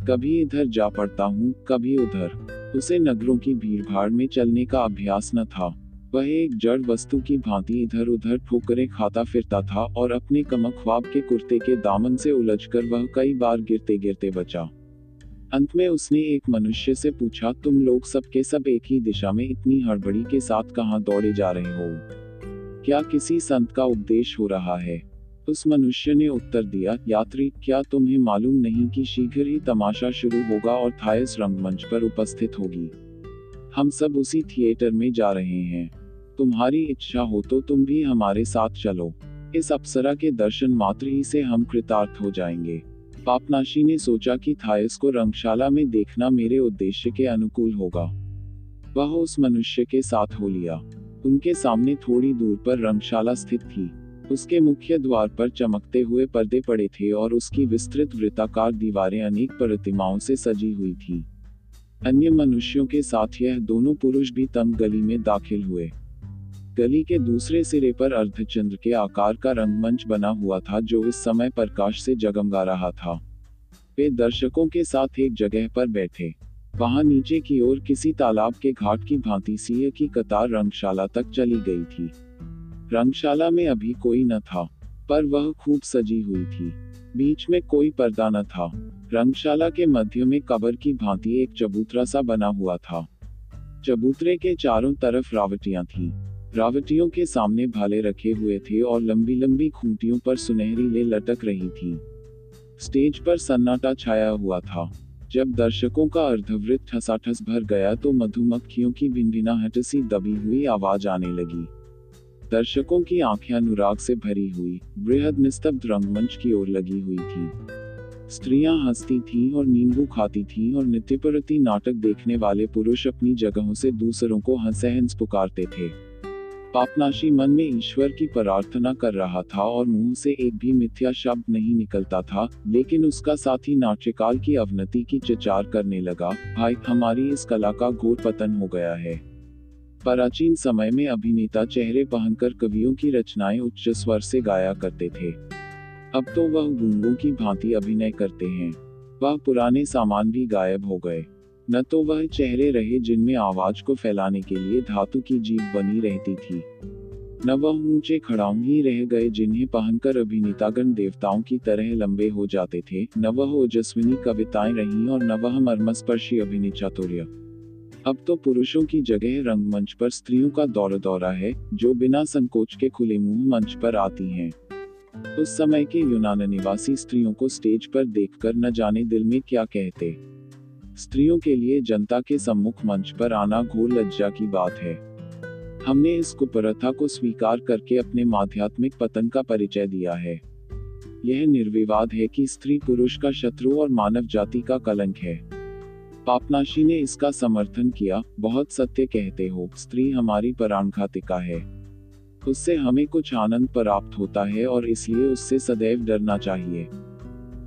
कभी इधर जा पड़ता हूँ, कभी उधर। उसे नगरों की भीड़भाड़ में चलने का अभ्यास न था। वह एक जड़ वस्तु की भांति इधर उधर ठोकरें खाता फिरता था और अपने कमख्वाब के कुर्ते के दामन से उलझकर वह कई बार गिरते गिरते बचा। अंत में उसने एक मनुष्य से पूछा, तुम लोग सबके सब एक ही दिशा में इतनी हड़बड़ी के साथ कहाँ दौड़े जा रहे हो? क्या किसी संत का उपदेश हो रहा है? उस मनुष्य ने उत्तर दिया, यात्री, क्या तुम्हें मालूम नहीं कि शीघ्र ही तमाशा शुरू होगा और थायस रंगमंच पर उपस्थित होगी। हम सब उसी थिएटर में जा रहे हैं। तुम्हारी इच्छा हो तो तुम भी हमारे साथ चलो। इस अप्सरा के दर्शन मात्र ही से हम कृतार्थ हो जाएंगे। पापनाशी ने सोचा कि थायस को रंगशाला में देखना मेरे उद्देश्य के अनुकूल होगा। वह उस मनुष्य के साथ हो लिया। उनके सामने थोड़ी दूर पर रंगशाला स्थित थी। उसके मुख्य द्वार पर चमकते हुए पर्दे पड़े थे और उसकी विस्तृत वृत्ताकार दीवारें अनेक प्रतिमाओं से सजी हुई थी। अन्य मनुष्यों के साथ यह दोनों पुरुष भी तंग गली में दाखिल हुए। गली के दूसरे सिरे पर अर्धचंद्र के आकार का रंगमंच बना हुआ था जो इस समय प्रकाश से जगमगा रहा था। वे दर्शकों के साथ एक जगह पर बैठे। वहां नीचे की ओर किसी तालाब के घाट की भांति सिंह की कतार रंगशाला तक चली गई थी। रंगशाला में अभी कोई न था, पर वह खूब सजी हुई थी। बीच में कोई पर्दा न था। रंगशाला के मध्य में कब्र की भांति एक चबूतरा सा बना हुआ था। चबूतरे के चारों तरफ रावटियां थीं। रावटियों के सामने भाले रखे हुए थे और लंबी लंबी खूंटियों पर सुनहरी ले लटक रही थीं। स्टेज पर सन्नाटा छाया हुआ था। जब दर्शकों का अर्धवृत्त ठसाठस भर गया तो मधुमक्खियों की भिनभिनाहट सी दबी हुई आवाज आने लगी। दर्शकों की आंखें अनुराग से भरी हुई बृहद निस्तब्ध रंगमंच की ओर लगी हुई थी। स्त्रियां हंसती थीं और नींबू खाती थीं और नित्यप्रति नाटक देखने वाले पुरुष अपनी जगहों से दूसरों को हंसहंस पुकारते थे। पापनाशी मन में ईश्वर की प्रार्थना कर रहा था और मुंह से एक भी मिथ्या शब्द नहीं निकलता था, लेकिन उसका साथी नाट्यकाल की अवनति की चर्चा करने लगा। भाई, हमारी इस कला का घोर पतन हो गया है। प्राचीन समय में अभिनेता चेहरे पहनकर कवियों की रचनाएं उच्च स्वर से गाया करते थे। अब तो वह गूंगों की भांति अभिनय करते हैं। वह पुराने सामान भी गायब हो गए। न तो वह चेहरे रहे जिनमें आवाज को फैलाने के लिए धातु की जीभ बनी रहती थी, न वह ऊंचे खड़ाऊ ही रह गए जिन्हें पहनकर अभिनेतागण देवताओं की तरह लंबे हो जाते थे, न वह ओजस्विनी कविताएं रहीं और न वह मर्मस्पर्शी अभिनय चातुर्य। अब तो पुरुषों की जगह रंगमंच पर स्त्रियों का दौरा दौरा है, जो बिना संकोच के खुले मुंह मंच पर आती हैं। उस समय के यूनान निवासी स्त्रियों को स्टेज पर देखकर न जाने दिल में क्या कहते। स्त्रियों के लिए जनता के सम्मुख मंच पर आना घोर लज्जा की बात है। हमने इस कुप्रथा को स्वीकार करके अपने माध्यात्मिक पतन का परिचय दिया है। यह निर्विवाद है कि स्त्री पुरुष का शत्रु और मानव जाति का कलंक है। पापनाशी ने इसका समर्थन किया। बहुत सत्य कहते हो, स्त्री हमारी प्राणघातिका है। उससे हमें कुछ आनंद प्राप्त होता है और इसलिए उससे सदैव डरना चाहिए।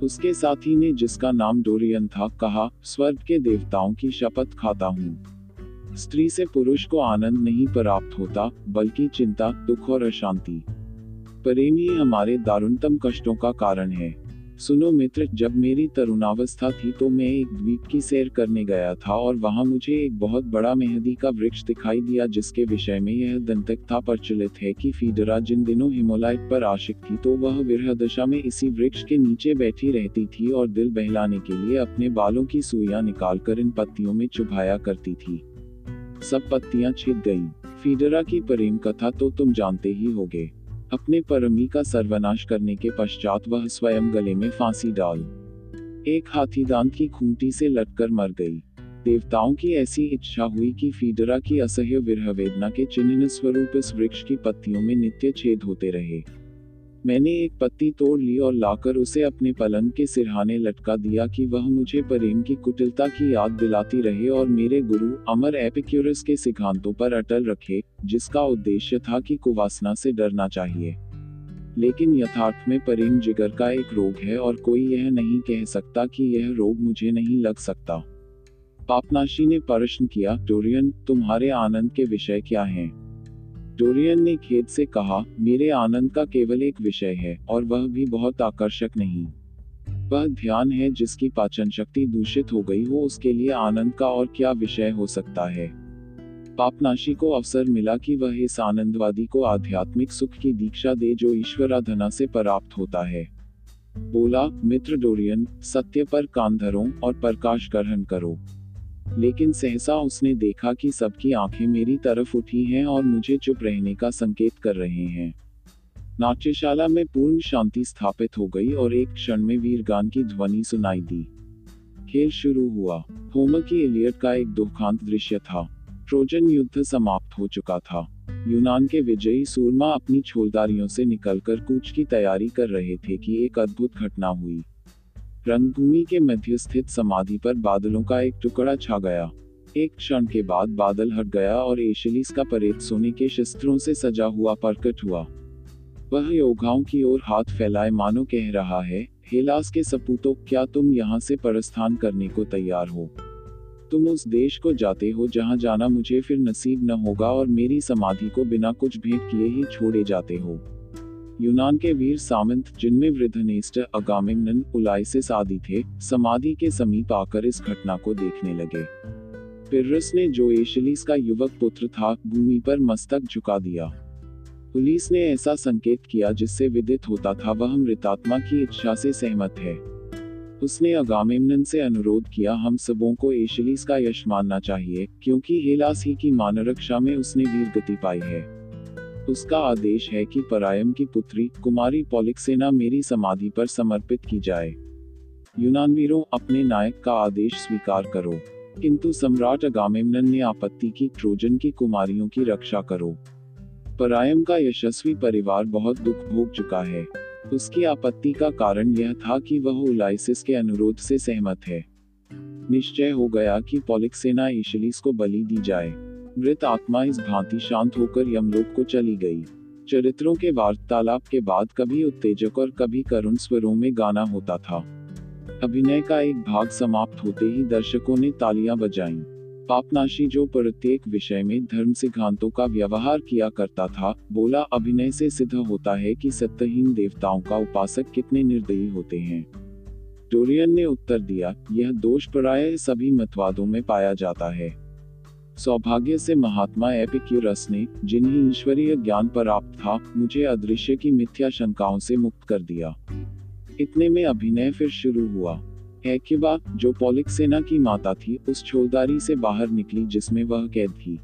उसके साथी ने, जिसका नाम डोरियन था, कहा, स्वर्ग के देवताओं की शपथ खाता हूँ, स्त्री से पुरुष को आनंद नहीं प्राप्त होता, बल्कि चिंता, दुख और अशांति। प्रेम ही हमारे दारुणतम कष्टों का कारण है। सुनो मित्र, जब मेरी तरुणावस्था थी तो मैं एक द्वीप की सैर करने गया था और वहां मुझे एक बहुत बड़ा मेहंदी का वृक्ष दिखाई दिया, जिसके विषय में यह दंतकथा प्रचलित है कि फीडरा जिन दिनों हिमोलाइट पर आशिक थी तो वह विरह दशा में इसी वृक्ष के नीचे बैठी रहती थी और दिल बहलाने के लिए अपने बालों की सुइयां निकालकर इन पत्तियों में चुभाया करती थी। सब पत्तियां छिद गईं। फीडरा की प्रेम कथा तो तुम जानते ही होगे। अपने परमी का सर्वनाश करने के पश्चात वह स्वयं गले में फांसी डाल एक हाथी दांत की खूंटी से लटकर मर गई। देवताओं की ऐसी इच्छा हुई कि फीडरा की असह्य विरह वेदना के चिन्ह स्वरूप इस वृक्ष की पत्तियों में नित्य छेद होते रहे। मैंने एक पत्ती तोड़ ली और लाकर उसे अपने पलंग के सिरहाने लटका दिया कि वह मुझे प्रेम की कुटिलता की याद दिलाती रहे और मेरे गुरु अमर एपिक्यूरस के सिद्धांतों पर अटल रखे, जिसका उद्देश्य था कि कुवासना से डरना चाहिए। लेकिन यथार्थ में प्रेम जिगर का एक रोग है और कोई यह नहीं कह सकता कि यह रोग मुझे नहीं लग सकता। पापनाशी ने प्रश्न किया, डोरियन, तुम्हारे आनंद के विषय क्या हैं? डोरियन ने खेद से कहा, मेरे आनंद का केवल एक विषय है और वह भी बहुत आकर्षक नहीं। वह ध्यान है। जिसकी पाचन शक्ति दूषित हो गई हो, उसके लिए आनंद का और क्या विषय हो सकता है? पापनाशी को अवसर मिला कि वह इस आनंदवादी को आध्यात्मिक सुख की दीक्षा दे जो ईश्वराधना से प्राप्त होता है। बोला, मित्र डोरियन, सत्य पर कान धरो और प्रकाश ग्रहण करो। लेकिन सहसा उसने देखा कि सबकी आंखें मेरी तरफ उठी हैं और मुझे चुप रहने का संकेत कर रहे हैं। नाट्यशाला में पूर्ण शांति स्थापित हो गई और एक क्षण में वीरगान की ध्वनि सुनाई दी। खेल शुरू हुआ। होमर की इलियड का एक दुखदांत दृश्य था। ट्रोजन युद्ध समाप्त हो चुका था। यूनान के विजयी सूरमा अपनी छोलदारियों से निकलकर कूच की तैयारी कर रहे थे कि एक अद्भुत घटना हुई। रंगभूमि के मध्य स्थित समाधि पर बादलों का एक टुकड़ा छा गया। एक क्षण के बाद बादल हट गया और एशिलीस का परेत सोने के शस्त्रों से सजा हुआ प्रकट हुआ। वह योद्धाओं की ओर हाथ फैलाए मानो कह रहा है, हेलास के सपूतों, क्या तुम यहाँ से प्रस्थान करने को तैयार हो? तुम उस देश को जाते हो जहाँ जाना मुझे फिर नसीब न होगा और मेरी समाधि को बिना कुछ भेंट किए ही छोड़े जाते हो। यूनान के वीर सामंत, जिनमें वृद्धनेस्टर, अगामेम्नन, उलाइसिस आदि थे, समाधि के समीप आकर इस घटना को देखने लगे। पिर्रस ने, जो एशिलीस का युवक पुत्र था, भूमि पर मस्तक झुका दिया। पुलिस ने ऐसा संकेत किया जिससे विदित होता था वह मृतात्मा की इच्छा से सहमत है। उसने अगामेम्नन से अनुरोध किया, हम सबों को एशिलीस का यश मानना चाहिए क्योंकि हेलास ही की मानरक्षा में उसने वीर गति पाई है। उसका आदेश है कि परायम की पुत्री कुमारी पोलिक्सेना मेरी समाधि पर समर्पित की जाए। यूनान वीरों, अपने नायक का आदेश स्वीकार करो। किंतु सम्राट अगामेम्नन ने आपत्ति की, ट्रोजन की कुमारियों की रक्षा करो। परायम का यशस्वी परिवार बहुत दुख भोग चुका है। उसकी आपत्ति का कारण यह था कि वह उलाइसिस के अनुरोध से सहमत है। निश्चय हो गया कि पोलिक्सेना एशिलीस को बलि दी जाए। मृत आत्मा इस भांति शांत होकर यमलोक को चली गई। चरित्रों के वार्तालाप के बाद कभी उत्तेजक और कभी करुण स्वरों में गाना होता था। अभिनय का एक भाग समाप्त होते ही दर्शकों ने तालियां बजाईं। पापनाशी, जो प्रत्येक विषय में धर्म सिद्धांतों का व्यवहार किया करता था, बोला, अभिनय से सिद्ध होता है कि सत्यहीन देवताओं का उपासक कितने निर्दयी होते हैं। डोरियन ने उत्तर दिया, यह दोष प्रायः सभी मतवादों में पाया जाता है। सौभाग्य से महात्मा एपिक्यूरस ने, जिन्हें ईश्वरीय ज्ञान प्राप्त था, मुझे अदृश्य की मिथ्या शंकाओं से मुक्त कर दिया। इतने में अभिनय फिर शुरू हुआ। हेकेबा, जो पोलिक्सेना की माता थी, उस छोलदारी से बाहर निकली जिसमें वह कैद थी।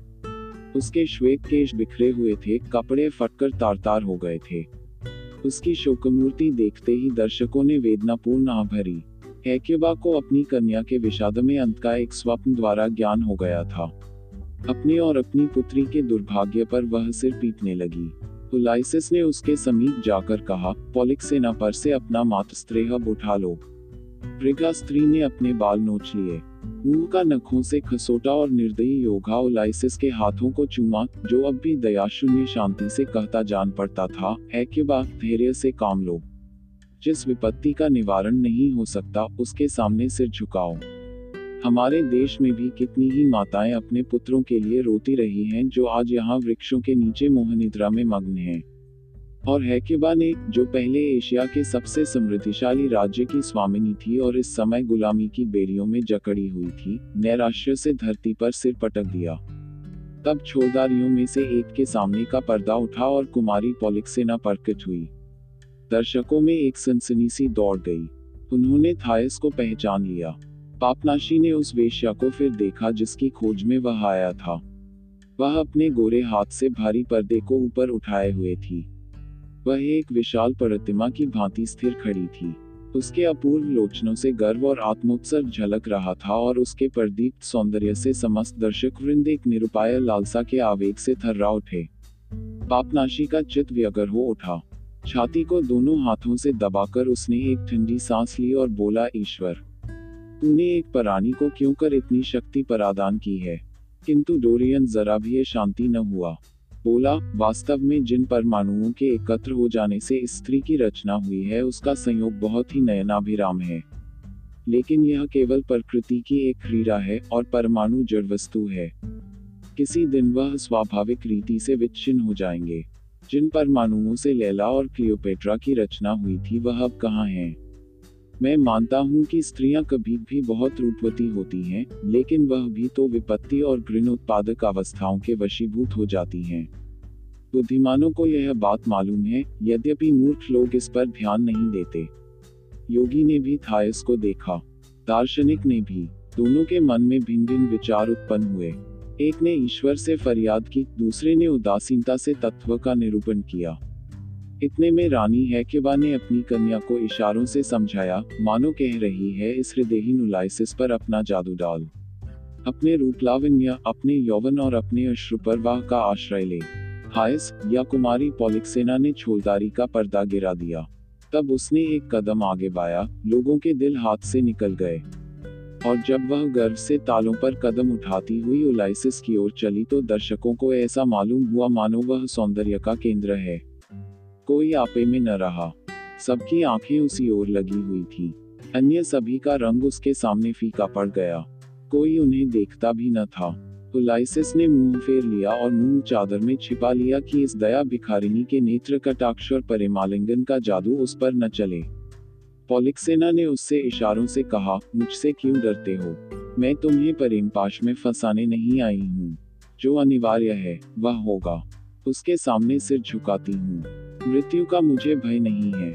उसके श्वेत केश बिखरे हुए थे, कपड़े फटकर तार-तार हो गए थे। उसकी शोकमूर्ति देखते ही दर्शकों ने वेदनापूर्ण आह भरी। हेकेबा को अपनी कन्या के विषाद में अंत का एक स्वप्न द्वारा ज्ञान हो गया था। अपने और अपनी पुत्री के दुर्भाग्य पर वह सिर पीटने लगी। उलाइसिस ने उसके समीप जाकर कहा, पोलिक्सेना पर से अपना मातस्त्रेह उठा लो। प्रिगा स्त्री ने अपने बाल नोच लिए। मुंह का नखों से खसोटा और निर्दयी योद्धा उलाइसिस के हाथों को चूमा, जो अब भी दयाशून्य शांति से कहता जान पड़ता था, हेकेबा, धैर्य से काम लो। जिस विपत्ति का निवारण नहीं हो सकता, उसके सामने सिर झुकाओ। हमारे देश में भी कितनी ही माताएं अपने पुत्रों के लिए रोती रही हैं, जो आज यहाँ वृक्षों के नीचे मोहनिद्रा में मग्न हैं। और हेकेबा ने, जो पहले एशिया के सबसे समृद्धिशाली राज्य की स्वामिनी थी और इस समय गुलामी की बेड़ियों में जकड़ी हुई थी, नैराश्य से धरती पर सिर पटक दिया। तब छोलदारियों में से एक के सामने का पर्दा उठा और कुमारी पोलिक्सेना प्रकट हुई। दर्शकों में एक सनसनी सी दौड़ गई। उन्होंने थायस को पहचान लिया। पापनाशी ने उस वेश्या को फिर देखा जिसकी खोज में वह आया था। वह अपने गोरे हाथ से भारी पर्दे को ऊपर उठाए हुए थी। वह एक विशाल प्रतिमा की भांति स्थिर खड़ी थी। उसके अपूर्व लोचनों से गर्व और आत्मोत्सर्ग झलक रहा था और उसके प्रदीप्त सौंदर्य से समस्त दर्शक वृंद एक निरुपाय लालसा के आवेग से थर्रा उठे। पापनाशी का चित्त व्यग्र हो उठा। छाती को दोनों हाथों से दबाकर उसने एक ठंडी सांस ली और बोला, ईश्वर, तूने एक परानी को क्यों कर इतनी शक्ति प्रदान की है? किंतु डोरियन जरा भी ये शांति न हुआ। बोला, वास्तव में जिन परमाणुओं के एकत्र हो जाने से इस स्त्री की रचना हुई है, उसका संयोग बहुत ही नयनाभिराम है। लेकिन यह केवल प्रकृति की एक क्रीड़ा है और परमाणु जड़ वस्तु है। किसी दिन वह स्वाभाविक रीति से विच्छिन्न हो जाएंगे। जिन परमाणुओं से लैला और क्लियोपेट्रा की रचना हुई थी, वह अब कहाँ हैं? मैं मानता हूँ कि स्त्रियां कभी भी बहुत रूपवती होती हैं, लेकिन वह भी तो विपत्ति और घृणोत्पादक अवस्थाओं के वशीभूत हो जाती हैं। बुद्धिमानों को यह बात मालूम है, यद्यपि मूर्ख लोग इस पर ध्यान नहीं देते। योगी ने भी थायस को देखा, दार्शनिक ने भी। दोनों के मन में भिन्न भिन्न विचार उत्पन्न हुए। एक ने ईश्वर से फरियाद की, दूसरे ने उदासीनता से तत्व का निरूपण किया। इतने में रानी हेकेबा ने अपनी कन्या को इशारों से समझाया, मानो कह रही है इस हृदयहीन उलाइसिस पर अपना जादू डाल, अपने रूप लावण्य, अपने यौवन और अपने अश्रु पर वाह का आश्रय ले। थायस या कुमारी पोलिक्सेना ने छोलदारी का पर्दा गिरा दिया। तब उसने एक कदम आगे बढ़ाया, लोगों के दिल हाथ से निकल गए, और जब वह गर्व से तालों पर कदम उठाती हुई उलाइसिस की ओर चली तो दर्शकों को ऐसा मालूम हुआ मानो वह सौंदर्य का केंद्र है। कोई आपे में न रहा, सबकी आंखें उसी ओर लगी हुई थी। अन्य सभी का रंग उसके सामने फीका पड़ गया, कोई उन्हें देखता भी न था। उलाइसिस ने मुंह फेर लिया और मुंह चादर में छिपा लिया कि इस दया भिखारिणी के नेत्र कटाक्ष और परिमालिंगन का जादू उस पर न चले। पोलिक्सेना ने उससे इशारों से कहा, मुझसे क्यों डरते हो, मैं तुम्हें प्रेमपाश में फंसाने नहीं आई हूँ, जो अनिवार्य है वह होगा, उसके सामने सिर झुकाती हूँ। मृत्यु का मुझे भय नहीं है,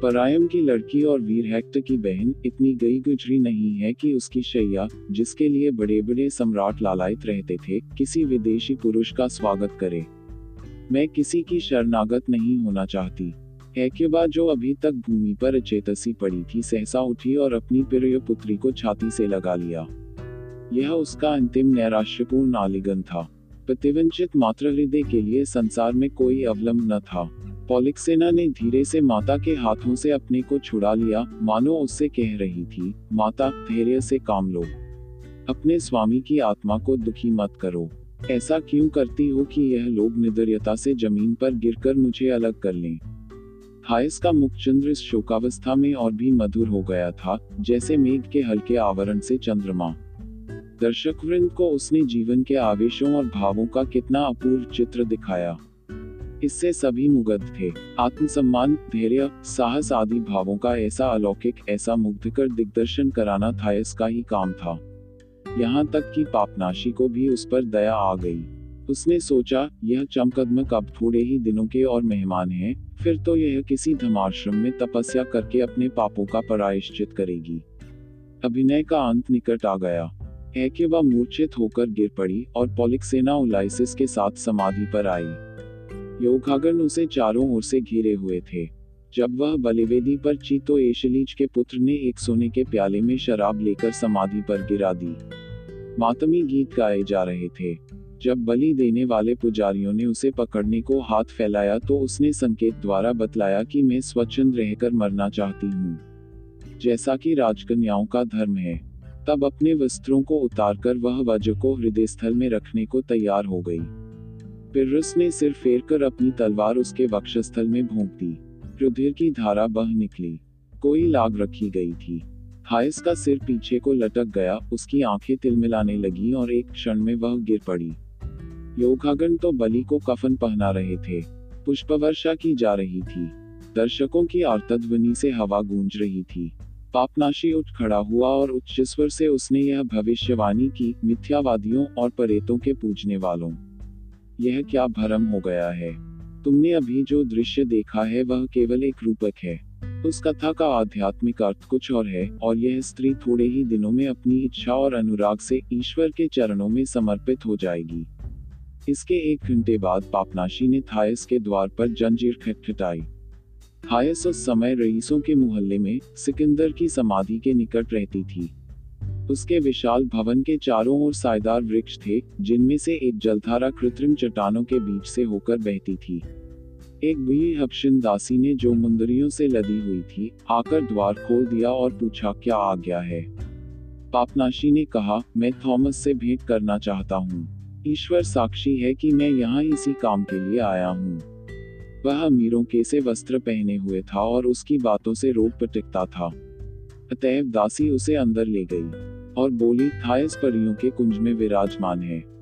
परायम की लड़की और वीर हेक्ट की बहन इतनी गई गुजरी नहीं है कि उसकी शैया, जिसके लिए बड़े बड़े सम्राट लालायित रहते थे, किसी विदेशी पुरुष का स्वागत करे। मैं किसी की शरणागत नहीं होना चाहती। हेकेबा, जो अभी तक भूमि पर अचेतसी पड़ी थी, सहसा उठी और अपनी प्रिय पुत्री को छाती से लगा लिया। यह उसका अंतिम नैराश्यपूर्ण आलिंगन था। प्रतिवंचित मात्र हृदय के लिए संसार में कोई अवलंब न था। पोलिक्सेना ने धीरे से माता के हाथों से अपने को छुड़ा लिया, मानो उससे कह रही थी, माता धैर्य से काम लो, अपने स्वामी की आत्मा को दुखी मत करो। ऐसा क्यों करती हो कि यह लोग निर्दयता से जमीन पर गिरकर मुझे अलग कर लें। थायस का मुखचंद्र इस शोकावस्था में और भी मधुर हो गया था, जैसे मेघ के हल्के आवरण से चंद्रमा। दर्शकवृंद को उसने जीवन के आवेशों और भावों का कितना अपूर्व चित्र दिखाया। इससे सभी मुग्ध थे। आत्मसम्मान, धैर्य, साहस आदि भावों का ऐसा अलौकिक, ऐसा मुग्धकर दिग्दर्शन कराना थायस का ही काम था। यहाँ तक कि पापनाशी को भी उस पर दया आ गई। उसने सोचा, यह चमकदमक अब थोड़े ही दिनों के और मेहमान हैं, फिर तो यह किसी धर्माश्रम में तपस्या करके अपने पापों का प्रायश्चित करेगी। अभिनय का अंत निकट आ गया। हेकेबा मूर्छित होकर गिर पड़ी और पोलिक्सेना उलाइसिस के साथ समाधि पर आई। योगाग्न उसे चारों ओर से घिरे हुए थे। जब वह बलिवेदी पर चीतो एशलीज के पुत्र ने एक सोने के प्याले में शराब लेकर समाधि पर गिरा दी। मातमी गीत गाए जा रहे थे। जब बलि देने वाले पुजारियों ने उसे पकड़ने को हाथ फैलाया तो उसने संकेत द्वारा बतलाया कि मैं स्वच्छंद रहकर मरना चाहती हूँ, जैसा कि राजकन्याओं का धर्म है। तब अपने वस्त्रों को उतारकर वह वज्र को हृदय स्थल में रखने को तैयार हो गई। पिर्रुस ने सिर फेरकर अपनी तलवार उसके वक्षस्थल में भोंक दी। रुधिर की धारा बह निकली, कोई लाग रखी गई थी। थायस का सिर पीछे को लटक गया, उसकी आंखें तिलमिलाने लगीं और एक क्षण में वह गिर पड़ी। योगागन तो बलि को कफन पहना रहे थे, पुष्पवर्षा की जा रही थी, दर्शकों की आर्तध्वनि से हवा गूंज रही थी। पापनाशी उठ खड़ा हुआ और उच्च स्वर से उसने यह भविष्यवाणी की, मिथ्यावादियों और प्रेतों के पूजने वालों, यह क्या भ्रम हो गया है। तुमने अभी जो दृश्य देखा है वह केवल एक रूपक है, उस कथा का आध्यात्मिक अर्थ कुछ और है, और यह स्त्री थोड़े ही दिनों में अपनी इच्छा और अनुराग से ईश्वर के चरणों में समर्पित हो जाएगी। इसके एक घंटे बाद पापनाशी ने थायस के द्वार पर जंजीर खटखटाई। थायस उस समय रईसों के मोहल्ले में सिकंदर की समाधि के निकट रहती थी। उसके विशाल भवन के चारों ओर सायदार वृक्ष थे, जिनमें से एक जलधारा कृत्रिम चट्टानों के बीच से होकर बहती थी। एक बूढ़ी हबशिन दासी ने, जो मुंदरियों से लदी हुई थी, आकर द्वार खोल दिया और पूछा, क्या आ गया है। पापनाशी ने कहा, मैं थॉमस से भेंट करना चाहता हूँ। ईश्वर साक्षी है कि मैं यहाँ इसी काम के लिए आया हूँ। वह अमीरों के से वस्त्र पहने हुए था और उसकी बातों से रोब पटकता था। अतएव दासी उसे अंदर ले गई और बोली, थायस परियों के कुंज में विराजमान है।